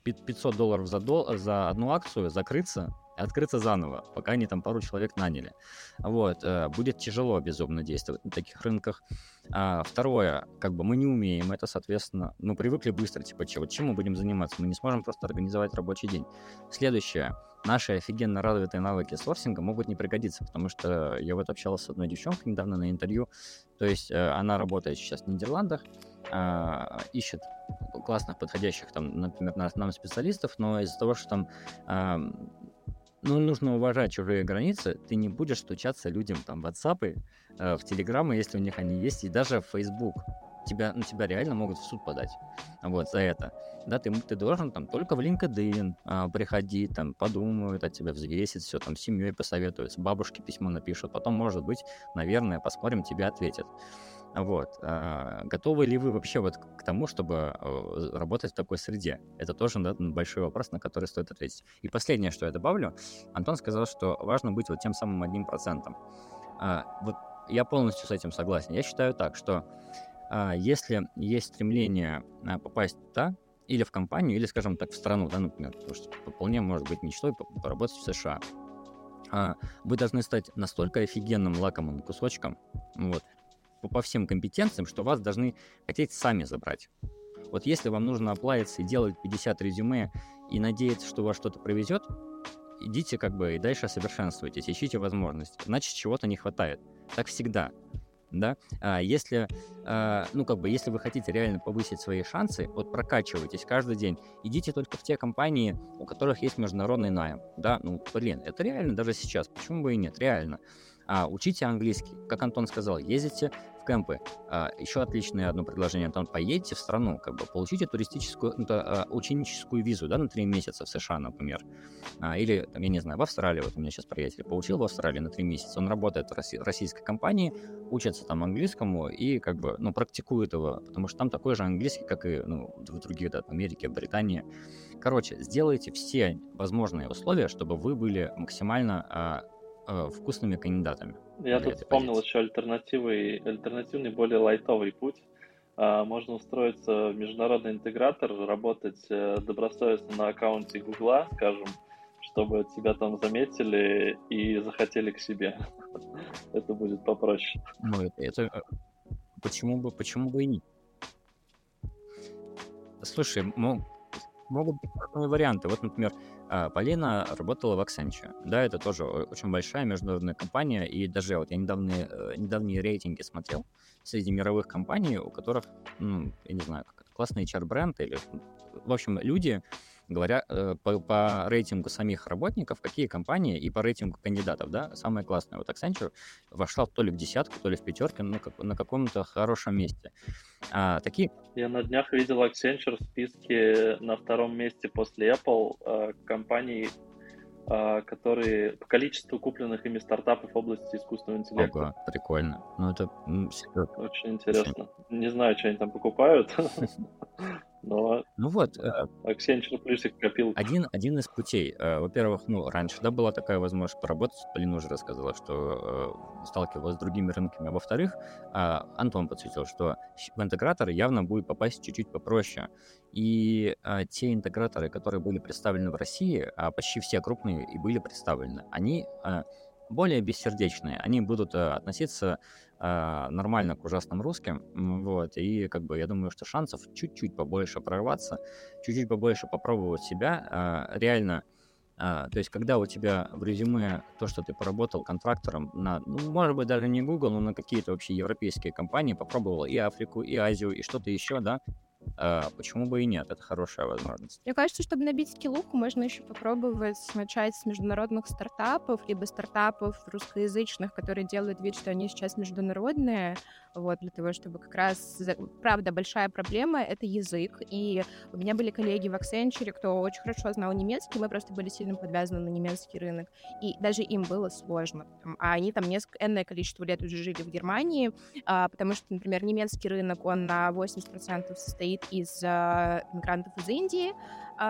пятьсот долларов за, дол- за одну акцию, закрыться, открыться заново, пока они там пару человек наняли. Вот. Будет тяжело безумно действовать на таких рынках. Второе, как бы мы не умеем, это, соответственно, ну, привыкли быстро, типа, чего, чем мы будем заниматься, мы не сможем просто организовать рабочий день. Следующее, наши офигенно развитые навыки сорсинга могут не пригодиться, потому что я вот общался с одной девчонкой недавно на интервью, то есть она работает сейчас в Нидерландах, ищет классных подходящих, там, например, нам специалистов, но из-за того, что там... Ну, нужно уважать чужие границы, ты не будешь стучаться людям там в WhatsApp, в Telegram, если у них они есть, и даже в Facebook. Тебя, ну, тебя реально могут в суд подать вот за это. Да, ты, ты должен там только в LinkedIn а, приходить, там, подумают о тебе, взвесят все, там, с семьей посоветуются, бабушке письмо напишут, потом, может быть, наверное, посмотрим, тебе ответят. Вот. А, готовы ли вы вообще вот к тому, чтобы работать в такой среде? Это тоже, да, большой вопрос, на который стоит ответить. И последнее, что я добавлю, Антон сказал, что важно быть вот тем самым одним процентом. А, вот я полностью с этим согласен. Я считаю так, что а, если есть стремление а, попасть туда, или в компанию, или, скажем так, в страну, да, например, потому что вполне может быть мечтой поработать в США. А, вы должны стать настолько офигенным лакомым кусочком, вот, по всем компетенциям, что вас должны хотеть сами забрать. Вот если вам нужно оплавиться и делать пятьдесят резюме и надеяться, что у вас что-то привезет, идите как бы и дальше совершенствуйтесь, ищите возможности, иначе чего-то не хватает. Так всегда. Да? А если, а, ну, как бы, если вы хотите реально повысить свои шансы, вот прокачивайтесь каждый день, идите только в те компании, у которых есть международный найм. Да? Ну, блин, это реально даже сейчас, почему бы и нет, реально. А, учите английский, как Антон сказал, ездите в кемпы. А, еще отличное одно предложение, Антон, поедете в страну, как бы получите туристическую, ну, то, ученическую визу, да, на три месяца в США, например, а, или, там, я не знаю, в Австралии, вот у меня сейчас приятель получил в Австралии на три месяца, он работает в россий, российской компании, учится там английскому и как бы, ну, практикует его, потому что там такой же английский, как и, ну, в других, да, Америке, Британии. Короче, сделайте все возможные условия, чтобы вы были максимально вкусными кандидатами. Я тут вспомнил позиции. еще альтернативный, альтернативный, более лайтовый путь. Можно устроиться в международный интегратор, работать добросовестно на аккаунте Google, скажем, чтобы тебя там заметили и захотели к себе. Это будет попроще. Ну, это, это почему бы, почему бы и не? Слушай, мог... могут быть разные варианты. Вот, например, Полина работала в Accenture. Да, это тоже очень большая международная компания. И даже вот я недавние, недавние рейтинги смотрел среди мировых компаний, у которых, ну, я не знаю, классный эйч ар-бренд или... В общем, люди, говоря по, по рейтингу самих работников, какие компании и по рейтингу кандидатов, да, самая классная. Вот Accenture вошла то ли в десятку, то ли в пятерку, ну, как, на каком-то хорошем месте. А, такие... Я на днях видел Accenture в списке на втором месте после Apple компаний, которые по количеству купленных ими стартапов в области искусственного интеллекта. Ого, прикольно. Ну, это... Очень интересно. Очень... Не знаю, что они там покупают, но... Ну вот. Accenture плюсик копил. Один, один из путей. Во-первых, ну, раньше, да, была такая возможность поработать. Полина уже рассказала, что сталкивалась с другими рынками. А во-вторых, Антон подсветил, что в интеграторы явно будет попасть чуть-чуть попроще. И те интеграторы, которые были представлены в России, почти все крупные и были представлены, они... более бессердечные, они будут э, относиться э, нормально к ужасным русским, вот, и как бы я думаю, что шансов чуть-чуть побольше прорваться, чуть-чуть побольше попробовать себя, э, реально, э, то есть когда у тебя в резюме то, что ты поработал контрактором на, ну, может быть, даже не Google, но на какие-то вообще европейские компании, попробовал и Африку, и Азию, и что-то еще, да, А почему бы и нет? Это хорошая возможность. Мне кажется, чтобы набить скиллуху, можно еще попробовать начать с международных стартапов, либо стартапов русскоязычных, которые делают вид, что они сейчас международные, вот, для того, чтобы как раз... Правда, большая проблема — это язык, и у меня были коллеги в Accenture, кто очень хорошо знал немецкий, мы просто были сильно подвязаны на немецкий рынок, и даже им было сложно. А они там несколько, энное количество лет уже жили в Германии, потому что, например, немецкий рынок, он на восемьдесят процентов состоит из мигрантов из Индии,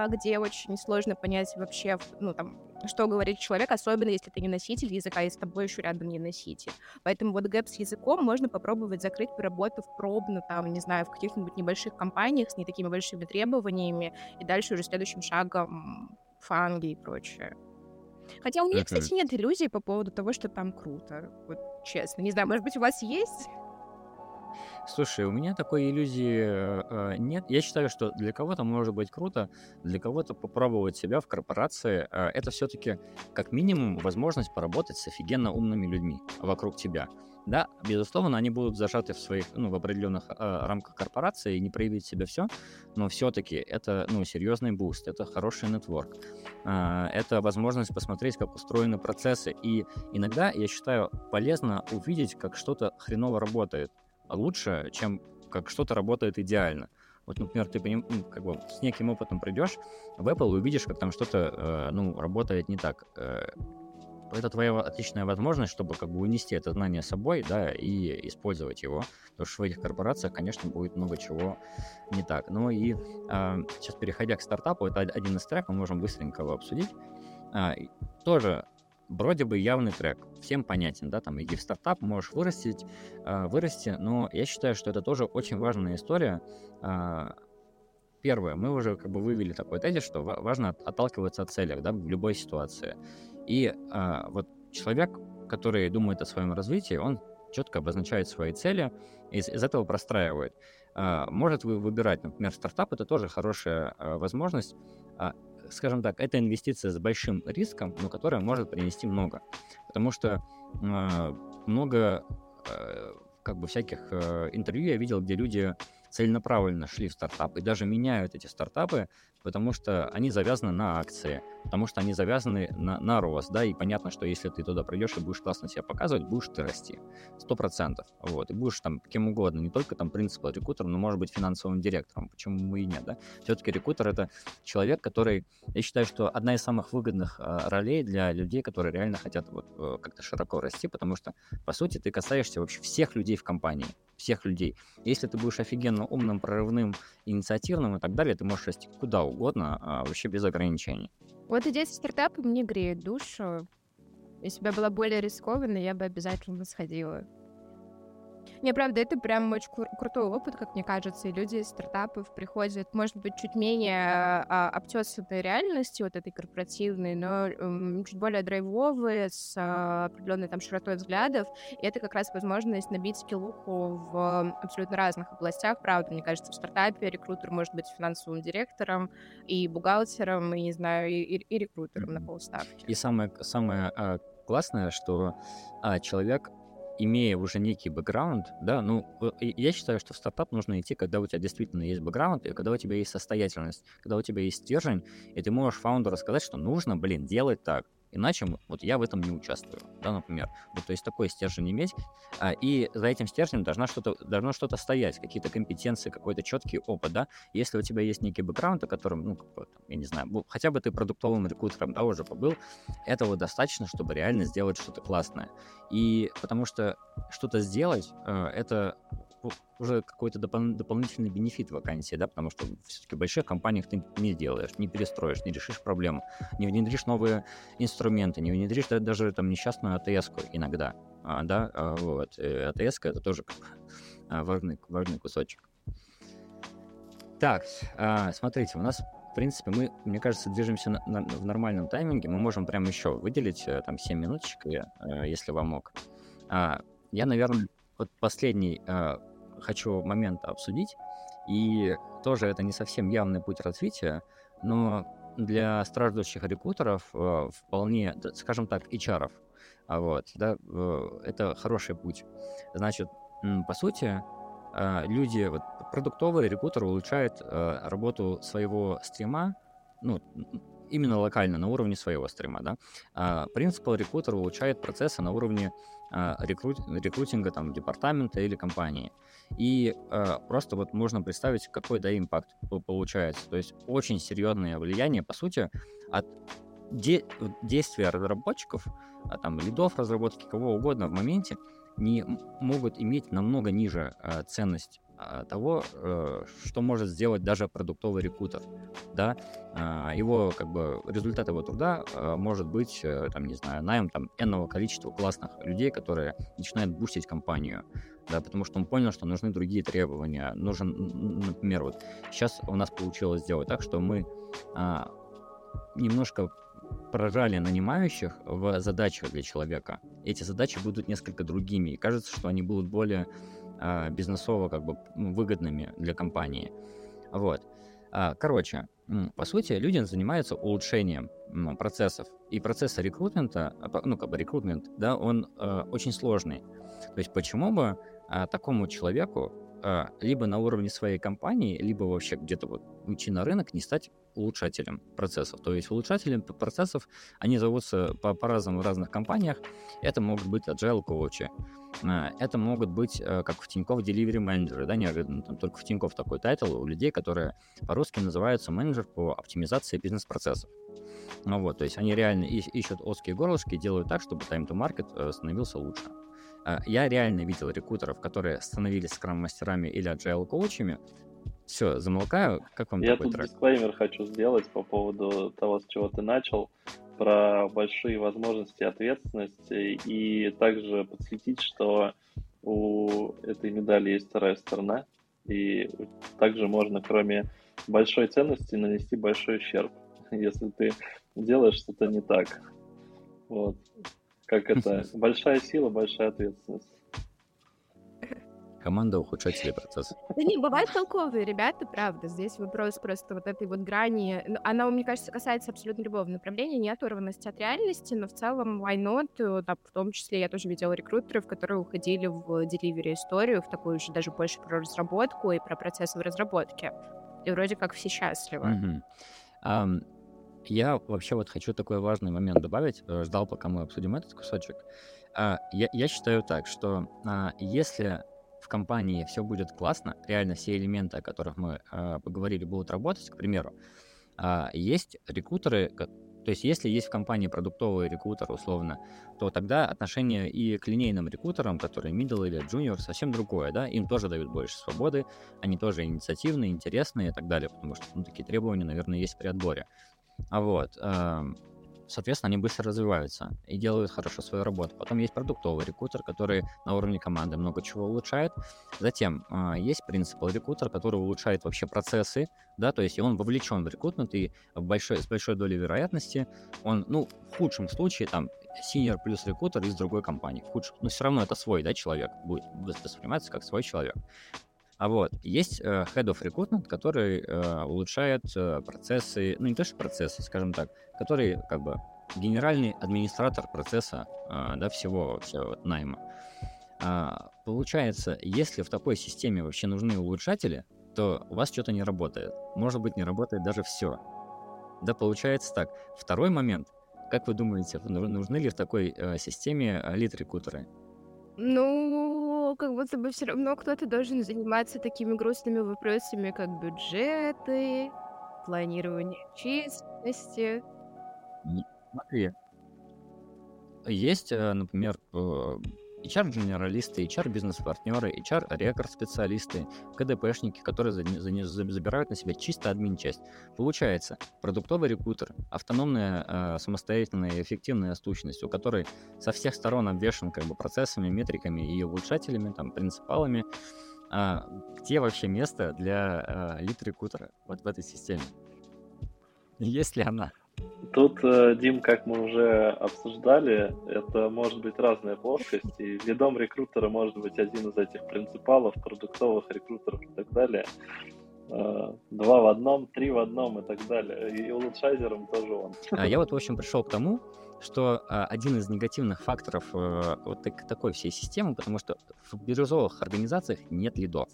где очень сложно понять вообще, ну, там, что говорит человек, особенно если ты не носитель языка, и с тобой еще рядом не носитель. Поэтому вот гэп с языком можно попробовать закрыть, поработав пробно, там, не знаю, в каких-нибудь небольших компаниях с не такими большими требованиями, и дальше уже следующим шагом фанги и прочее. Хотя у меня, кстати, нет иллюзий по поводу того, что там круто, вот честно. Не знаю, может быть, у вас есть... Слушай, у меня такой иллюзии э, нет. Я считаю, что для кого-то может быть круто, для кого-то попробовать себя в корпорации. Э, это все-таки как минимум возможность поработать с офигенно умными людьми вокруг тебя. Да, безусловно, они будут зажаты в своих, ну, в определенных э, рамках корпорации и не проявить себя все, но все-таки это, ну, серьезный буст, это хороший нетворк, э, это возможность посмотреть, как устроены процессы. И иногда, я считаю, полезно увидеть, как что-то хреново работает. Лучше, чем как что-то работает идеально. Вот, например, ты как бы с неким опытом придешь в Apple и увидишь, как там что-то э, ну, работает не так. Э, это твоя отличная возможность, чтобы как бы унести это знание с собой, да, и использовать его. Потому что в этих корпорациях, конечно, будет много чего не так. Ну и э, сейчас, переходя к стартапу, это один из треков, мы можем быстренько его обсудить. А, тоже вроде бы явный трек, всем понятен, да, там, иди в стартап, можешь вырастить, э, вырасти, но я считаю, что это тоже очень важная история. Э, первое, мы уже как бы вывели такой тезис, что важно отталкиваться от целей, да, в любой ситуации. И э, вот человек, который думает о своем развитии, он четко обозначает свои цели, из, из этого простраивает. Э, может выбирать, например, стартап, это тоже хорошая э, возможность. Скажем так, это инвестиция с большим риском, но которая может принести много. Потому что э, много э, как бы всяких э, интервью я видел, где люди целенаправленно шли в стартапы и даже меняют эти стартапы, потому что они завязаны на акции, потому что они завязаны на, на рост, да, и понятно, что если ты туда придешь и будешь классно себя показывать, будешь ты расти, сто процентов, вот, и будешь там кем угодно, не только там принципал рекрутер, но, может быть, финансовым директором, почему бы и нет, да, все-таки рекрутер — это человек, который, я считаю, что одна из самых выгодных э, ролей для людей, которые реально хотят вот э, как-то широко расти, потому что, по сути, ты касаешься вообще всех людей в компании, всех людей. Если ты будешь офигенно умным, прорывным, инициативным и так далее, ты можешь расти куда угодно, а вообще без ограничений. Вот идея со стартапом мне греет душу. Если бы я была более рискованной, я бы обязательно сходила. Не, правда, это прям очень крутой опыт, как мне кажется, и люди из стартапов приходят, может быть, чуть менее обтесанной реальности, вот этой корпоративной, но чуть более драйвовые, с определенной там широтой взглядов, и это как раз возможность набить скиллуху в абсолютно разных областях, правда, мне кажется, в стартапе рекрутер может быть финансовым директором и бухгалтером, и, не знаю, и, и рекрутером на полставки. И самое, самое классное, что человек, имея уже некий бэкграунд, да, ну, я считаю, что в стартап нужно идти, когда у тебя действительно есть бэкграунд, и когда у тебя есть состоятельность, когда у тебя есть стержень, и ты можешь фаундеру сказать, что нужно, блин, делать так, иначе вот я в этом не участвую, да, например. Вот, то есть такой стержень иметь, а, и за этим стержнем должна что-то, должно что-то стоять, какие-то компетенции, какой-то четкий опыт, да. Если у тебя есть некий бэкграунд, о котором, ну, я не знаю, хотя бы ты продуктовым рекрутером, да, уже побыл, этого достаточно, чтобы реально сделать что-то классное. И потому что что-то сделать, э, это... уже какой-то допол- дополнительный бенефит вакансии, да, потому что все-таки в больших компаниях ты не делаешь, не перестроишь, не решишь проблему, не внедришь новые инструменты, не внедришь даже там несчастную АТС-ку иногда, а, да, а, вот, АТС-ка это тоже как бы важный, важный кусочек. Так, а, смотрите, у нас, в принципе, мы, мне кажется, движемся на, на, в нормальном тайминге, мы можем прямо еще выделить там семь минуточек, если вам ок. А, я, наверное, вот последний э, хочу момент обсудить, и тоже это не совсем явный путь развития, но для страждущих рекрутеров э, вполне, скажем так, эйч ар-ов, вот, да, э, это хороший путь. Значит, по сути, люди, вот, продуктовые рекрутеры улучшают э, работу своего стрима, ну, именно локально, на уровне своего стрима, да. А, принципал рекрутер улучшает процессы на уровне а, рекрут, рекрутинга, там, департамента или компании. И а, просто вот можно представить, какой, да, импакт получается. То есть очень серьезное влияние, по сути, от де- действия разработчиков, а, там, лидов разработки, кого угодно в моменте, не могут иметь намного ниже а, ценность того, что может сделать даже продуктовый рекрутер, да, его, как бы, результат его труда может быть, там, не знаю, найм, там, энного количества классных людей, которые начинают бустить компанию, да, потому что он понял, что нужны другие требования, нужен, например, вот сейчас у нас получилось сделать так, что мы а, немножко прорали нанимающих в задачах для человека, эти задачи будут несколько другими, и кажется, что они будут более бизнесово, как бы, выгодными для компании. Вот. Короче, по сути, люди занимаются улучшением процессов. И процесс рекрутмента, ну, как бы, рекрутмент, да, он очень сложный. То есть почему бы такому человеку либо на уровне своей компании, либо вообще где-то вот уйти на рынок, не стать улучшателем процессов. То есть улучшателем процессов, они зовутся по- по-разному в разных компаниях. Это могут быть agile-коучи, это могут быть, как в Тинькофф, delivery-менеджеры, да, неожиданно, там только в Тинькофф такой тайтл у людей, которые по-русски называются менеджер по оптимизации бизнес-процессов. Ну вот, то есть они реально ищут узкие горлышки, делают так, чтобы time-to-market становился лучше. Я реально видел рекрутеров, которые становились скрам-мастерами или agile-коучами. Все, замолкаю. Как вам я такой трек? Я тут дисклеймер хочу сделать по поводу того, с чего ты начал, про большие возможности и ответственность, и также подсветить, что у этой медали есть вторая сторона, и также можно, кроме большой ценности, нанести большой ущерб, если ты делаешь что-то не так. Вот. Как это? Большая сила, большая ответственность. Команда ухудшателей процесса. Да не, бывают толковые ребята, правда. Здесь вопрос просто вот этой вот грани. Она, мне кажется, касается абсолютно любого направления, не оторванности от реальности, но в целом why not? Там, в том числе я тоже видела рекрутеров, которые уходили в delivery историю, в такую же даже больше про разработку и про процессы в разработке. И вроде как все счастливы. Mm-hmm. Um... Я вообще вот хочу такой важный момент добавить. Ждал, пока мы обсудим этот кусочек. Я, я считаю так, что если в компании все будет классно, реально все элементы, о которых мы поговорили, будут работать, к примеру, есть рекрутеры, то есть если есть в компании продуктовый рекрутер условно, то тогда отношение и к линейным рекрутерам, которые middle или junior, совсем другое, да, им тоже дают больше свободы, они тоже инициативные, интересные и так далее, потому что, ну, такие требования, наверное, есть при отборе. А вот, соответственно, они быстро развиваются и делают хорошо свою работу. Потом есть продуктовый рекрутер, который на уровне команды много чего улучшает. Затем есть принципал рекрутер, который улучшает вообще процессы, да, то есть он вовлечен в рекрутмент, и в большой, с большой долей вероятности он, ну, в худшем случае, там, senior плюс рекрутер из другой компании, в худшем, но все равно это свой, да, человек, будет восприниматься как свой человек. А вот, есть э, Head of Recruitment, который э, улучшает э, процессы, ну не то что процессы, скажем так, который, как бы, генеральный администратор процесса, э, да, всего, всего найма. А, получается, если в такой системе вообще нужны улучшатели, то у вас что-то не работает. Может быть, не работает даже все. Да, получается так. Второй момент. Как вы думаете, нужны ли в такой э, системе лид-рекрутеры? Ну... как будто бы все равно кто-то должен заниматься такими грустными вопросами, как бюджеты, планирование численности. Смотри. Есть, например, эйч ар-генералисты, эйч ар-бизнес-партнеры, эйч ар-рекорд-специалисты, КДПшники, которые забирают на себя чисто админ-часть. Получается, продуктовый рекрутер, автономная, самостоятельная, эффективная сущность, у которой со всех сторон обвешан, как бы, процессами, метриками и улучшателями, там, принципалами. А где вообще место для а, лид-рекрутера вот в этой системе? Есть ли она? Тут, Дим, как мы уже обсуждали, это может быть разная плоскость, и лидом рекрутера может быть один из этих принципалов, продуктовых рекрутеров и так далее. Два в одном, три в одном и так далее. И улучшайзером тоже он. Я вот, в общем, пришел к тому, что один из негативных факторов вот такой всей системы, потому что в бирюзовых организациях нет лидов.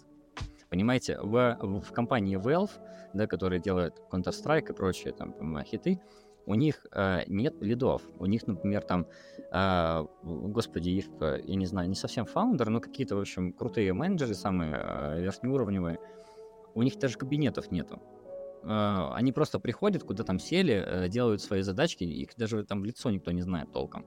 Понимаете, в, в компании Valve, да, которая делает Counter-Strike и прочие там хиты, у них э, нет лидов. У них, например, там, э, господи, их, я не знаю, не совсем фаундер, но какие-то, в общем, крутые менеджеры, самые э, верхнеуровневые, у них даже кабинетов нету. Э, они просто приходят, куда там сели, э, делают свои задачки, их даже там в лицо никто не знает толком.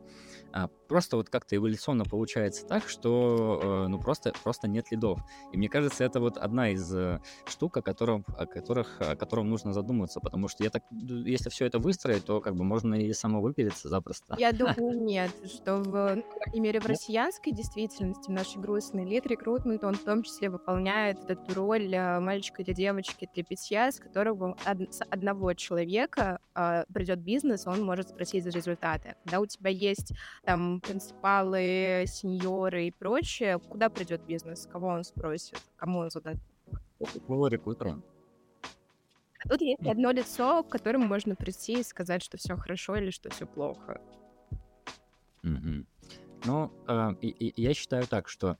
Э, просто вот как-то эволюционно получается так, что э, ну просто, просто нет лидов. И мне кажется, это вот одна из э, штук, о котором, о, которых, о котором нужно задуматься, потому что я так, если все это выстроить, то как бы можно и самовыпилиться запросто. Я думаю, нет, что в, по мере, в россиянской действительности наш грустный лид рекрутмент, он в том числе выполняет эту роль мальчика или девочки для питья, с которого од- с одного человека э, придет бизнес, он может спросить за результаты. Когда у тебя есть там принципалы, сеньоры и прочее, куда придет бизнес, кого он спросит, кому он задает. А тут есть одно лицо, к которому можно прийти и сказать, что все хорошо или что все плохо. Mm-hmm. Ну, э, я считаю так, что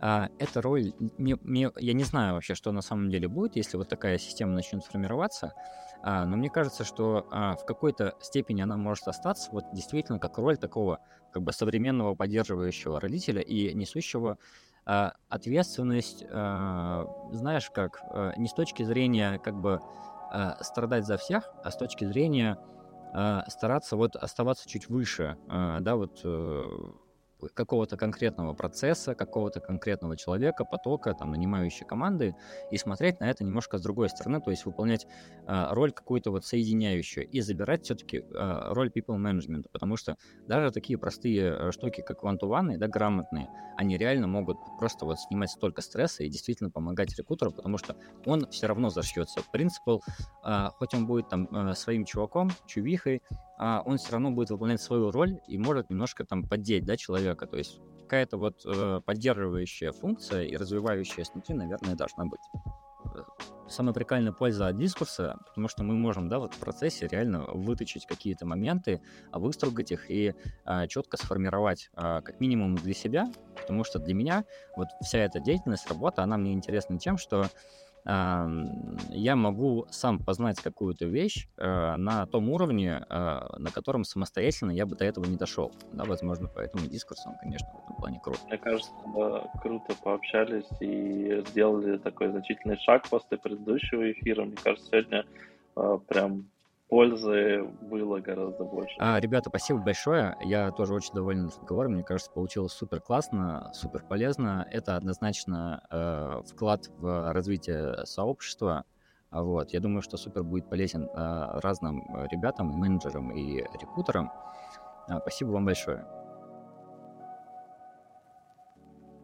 э, эта роль, мне, мне, я не знаю вообще, что на самом деле будет, если вот такая система начнет формироваться, э, но мне кажется, что э, в какой-то степени она может остаться вот действительно как роль такого как бы современного поддерживающего родителя и несущего э, ответственность, э, знаешь как, э, не с точки зрения как бы э, страдать за всех, а с точки зрения э, стараться вот оставаться чуть выше, э, да, вот э, какого-то конкретного процесса, какого-то конкретного человека, потока, там, нанимающей команды, и смотреть на это немножко с другой стороны, то есть выполнять э, роль какую-то вот соединяющую и забирать все-таки э, роль people management, потому что даже такие простые штуки, как one-to-one, да, грамотные, они реально могут просто вот снимать столько стресса и действительно помогать рекрутеру, потому что он все равно зашьется. Принципал, э, хоть он будет там э, своим чуваком, чувихой, а он все равно будет выполнять свою роль и может немножко там поддеть, да, человека. То есть какая-то вот э, поддерживающая функция и развивающая снутри, наверное, должна быть. Самая прикольная польза от дискурса, потому что мы можем, да, вот в процессе реально выточить какие-то моменты, выстругать их и э, четко сформировать, э, как минимум для себя, потому что для меня вот вся эта деятельность, работа, она мне интересна тем, что я могу сам познать какую-то вещь э, на том уровне, э, на котором самостоятельно я бы до этого не дошел. Да, возможно, поэтому дискурс, он, конечно, в этом плане крут. Мне кажется, мы круто пообщались и сделали такой значительный шаг после предыдущего эфира. Мне кажется, сегодня э, прям пользы было гораздо больше. А, ребята, спасибо большое. Я тоже очень доволен разговором. Мне кажется, получилось супер классно, супер полезно. Это однозначно э, вклад в развитие сообщества. Вот. Я думаю, что супер будет полезен э, разным ребятам, менеджерам и рекрутерам. А, спасибо вам большое.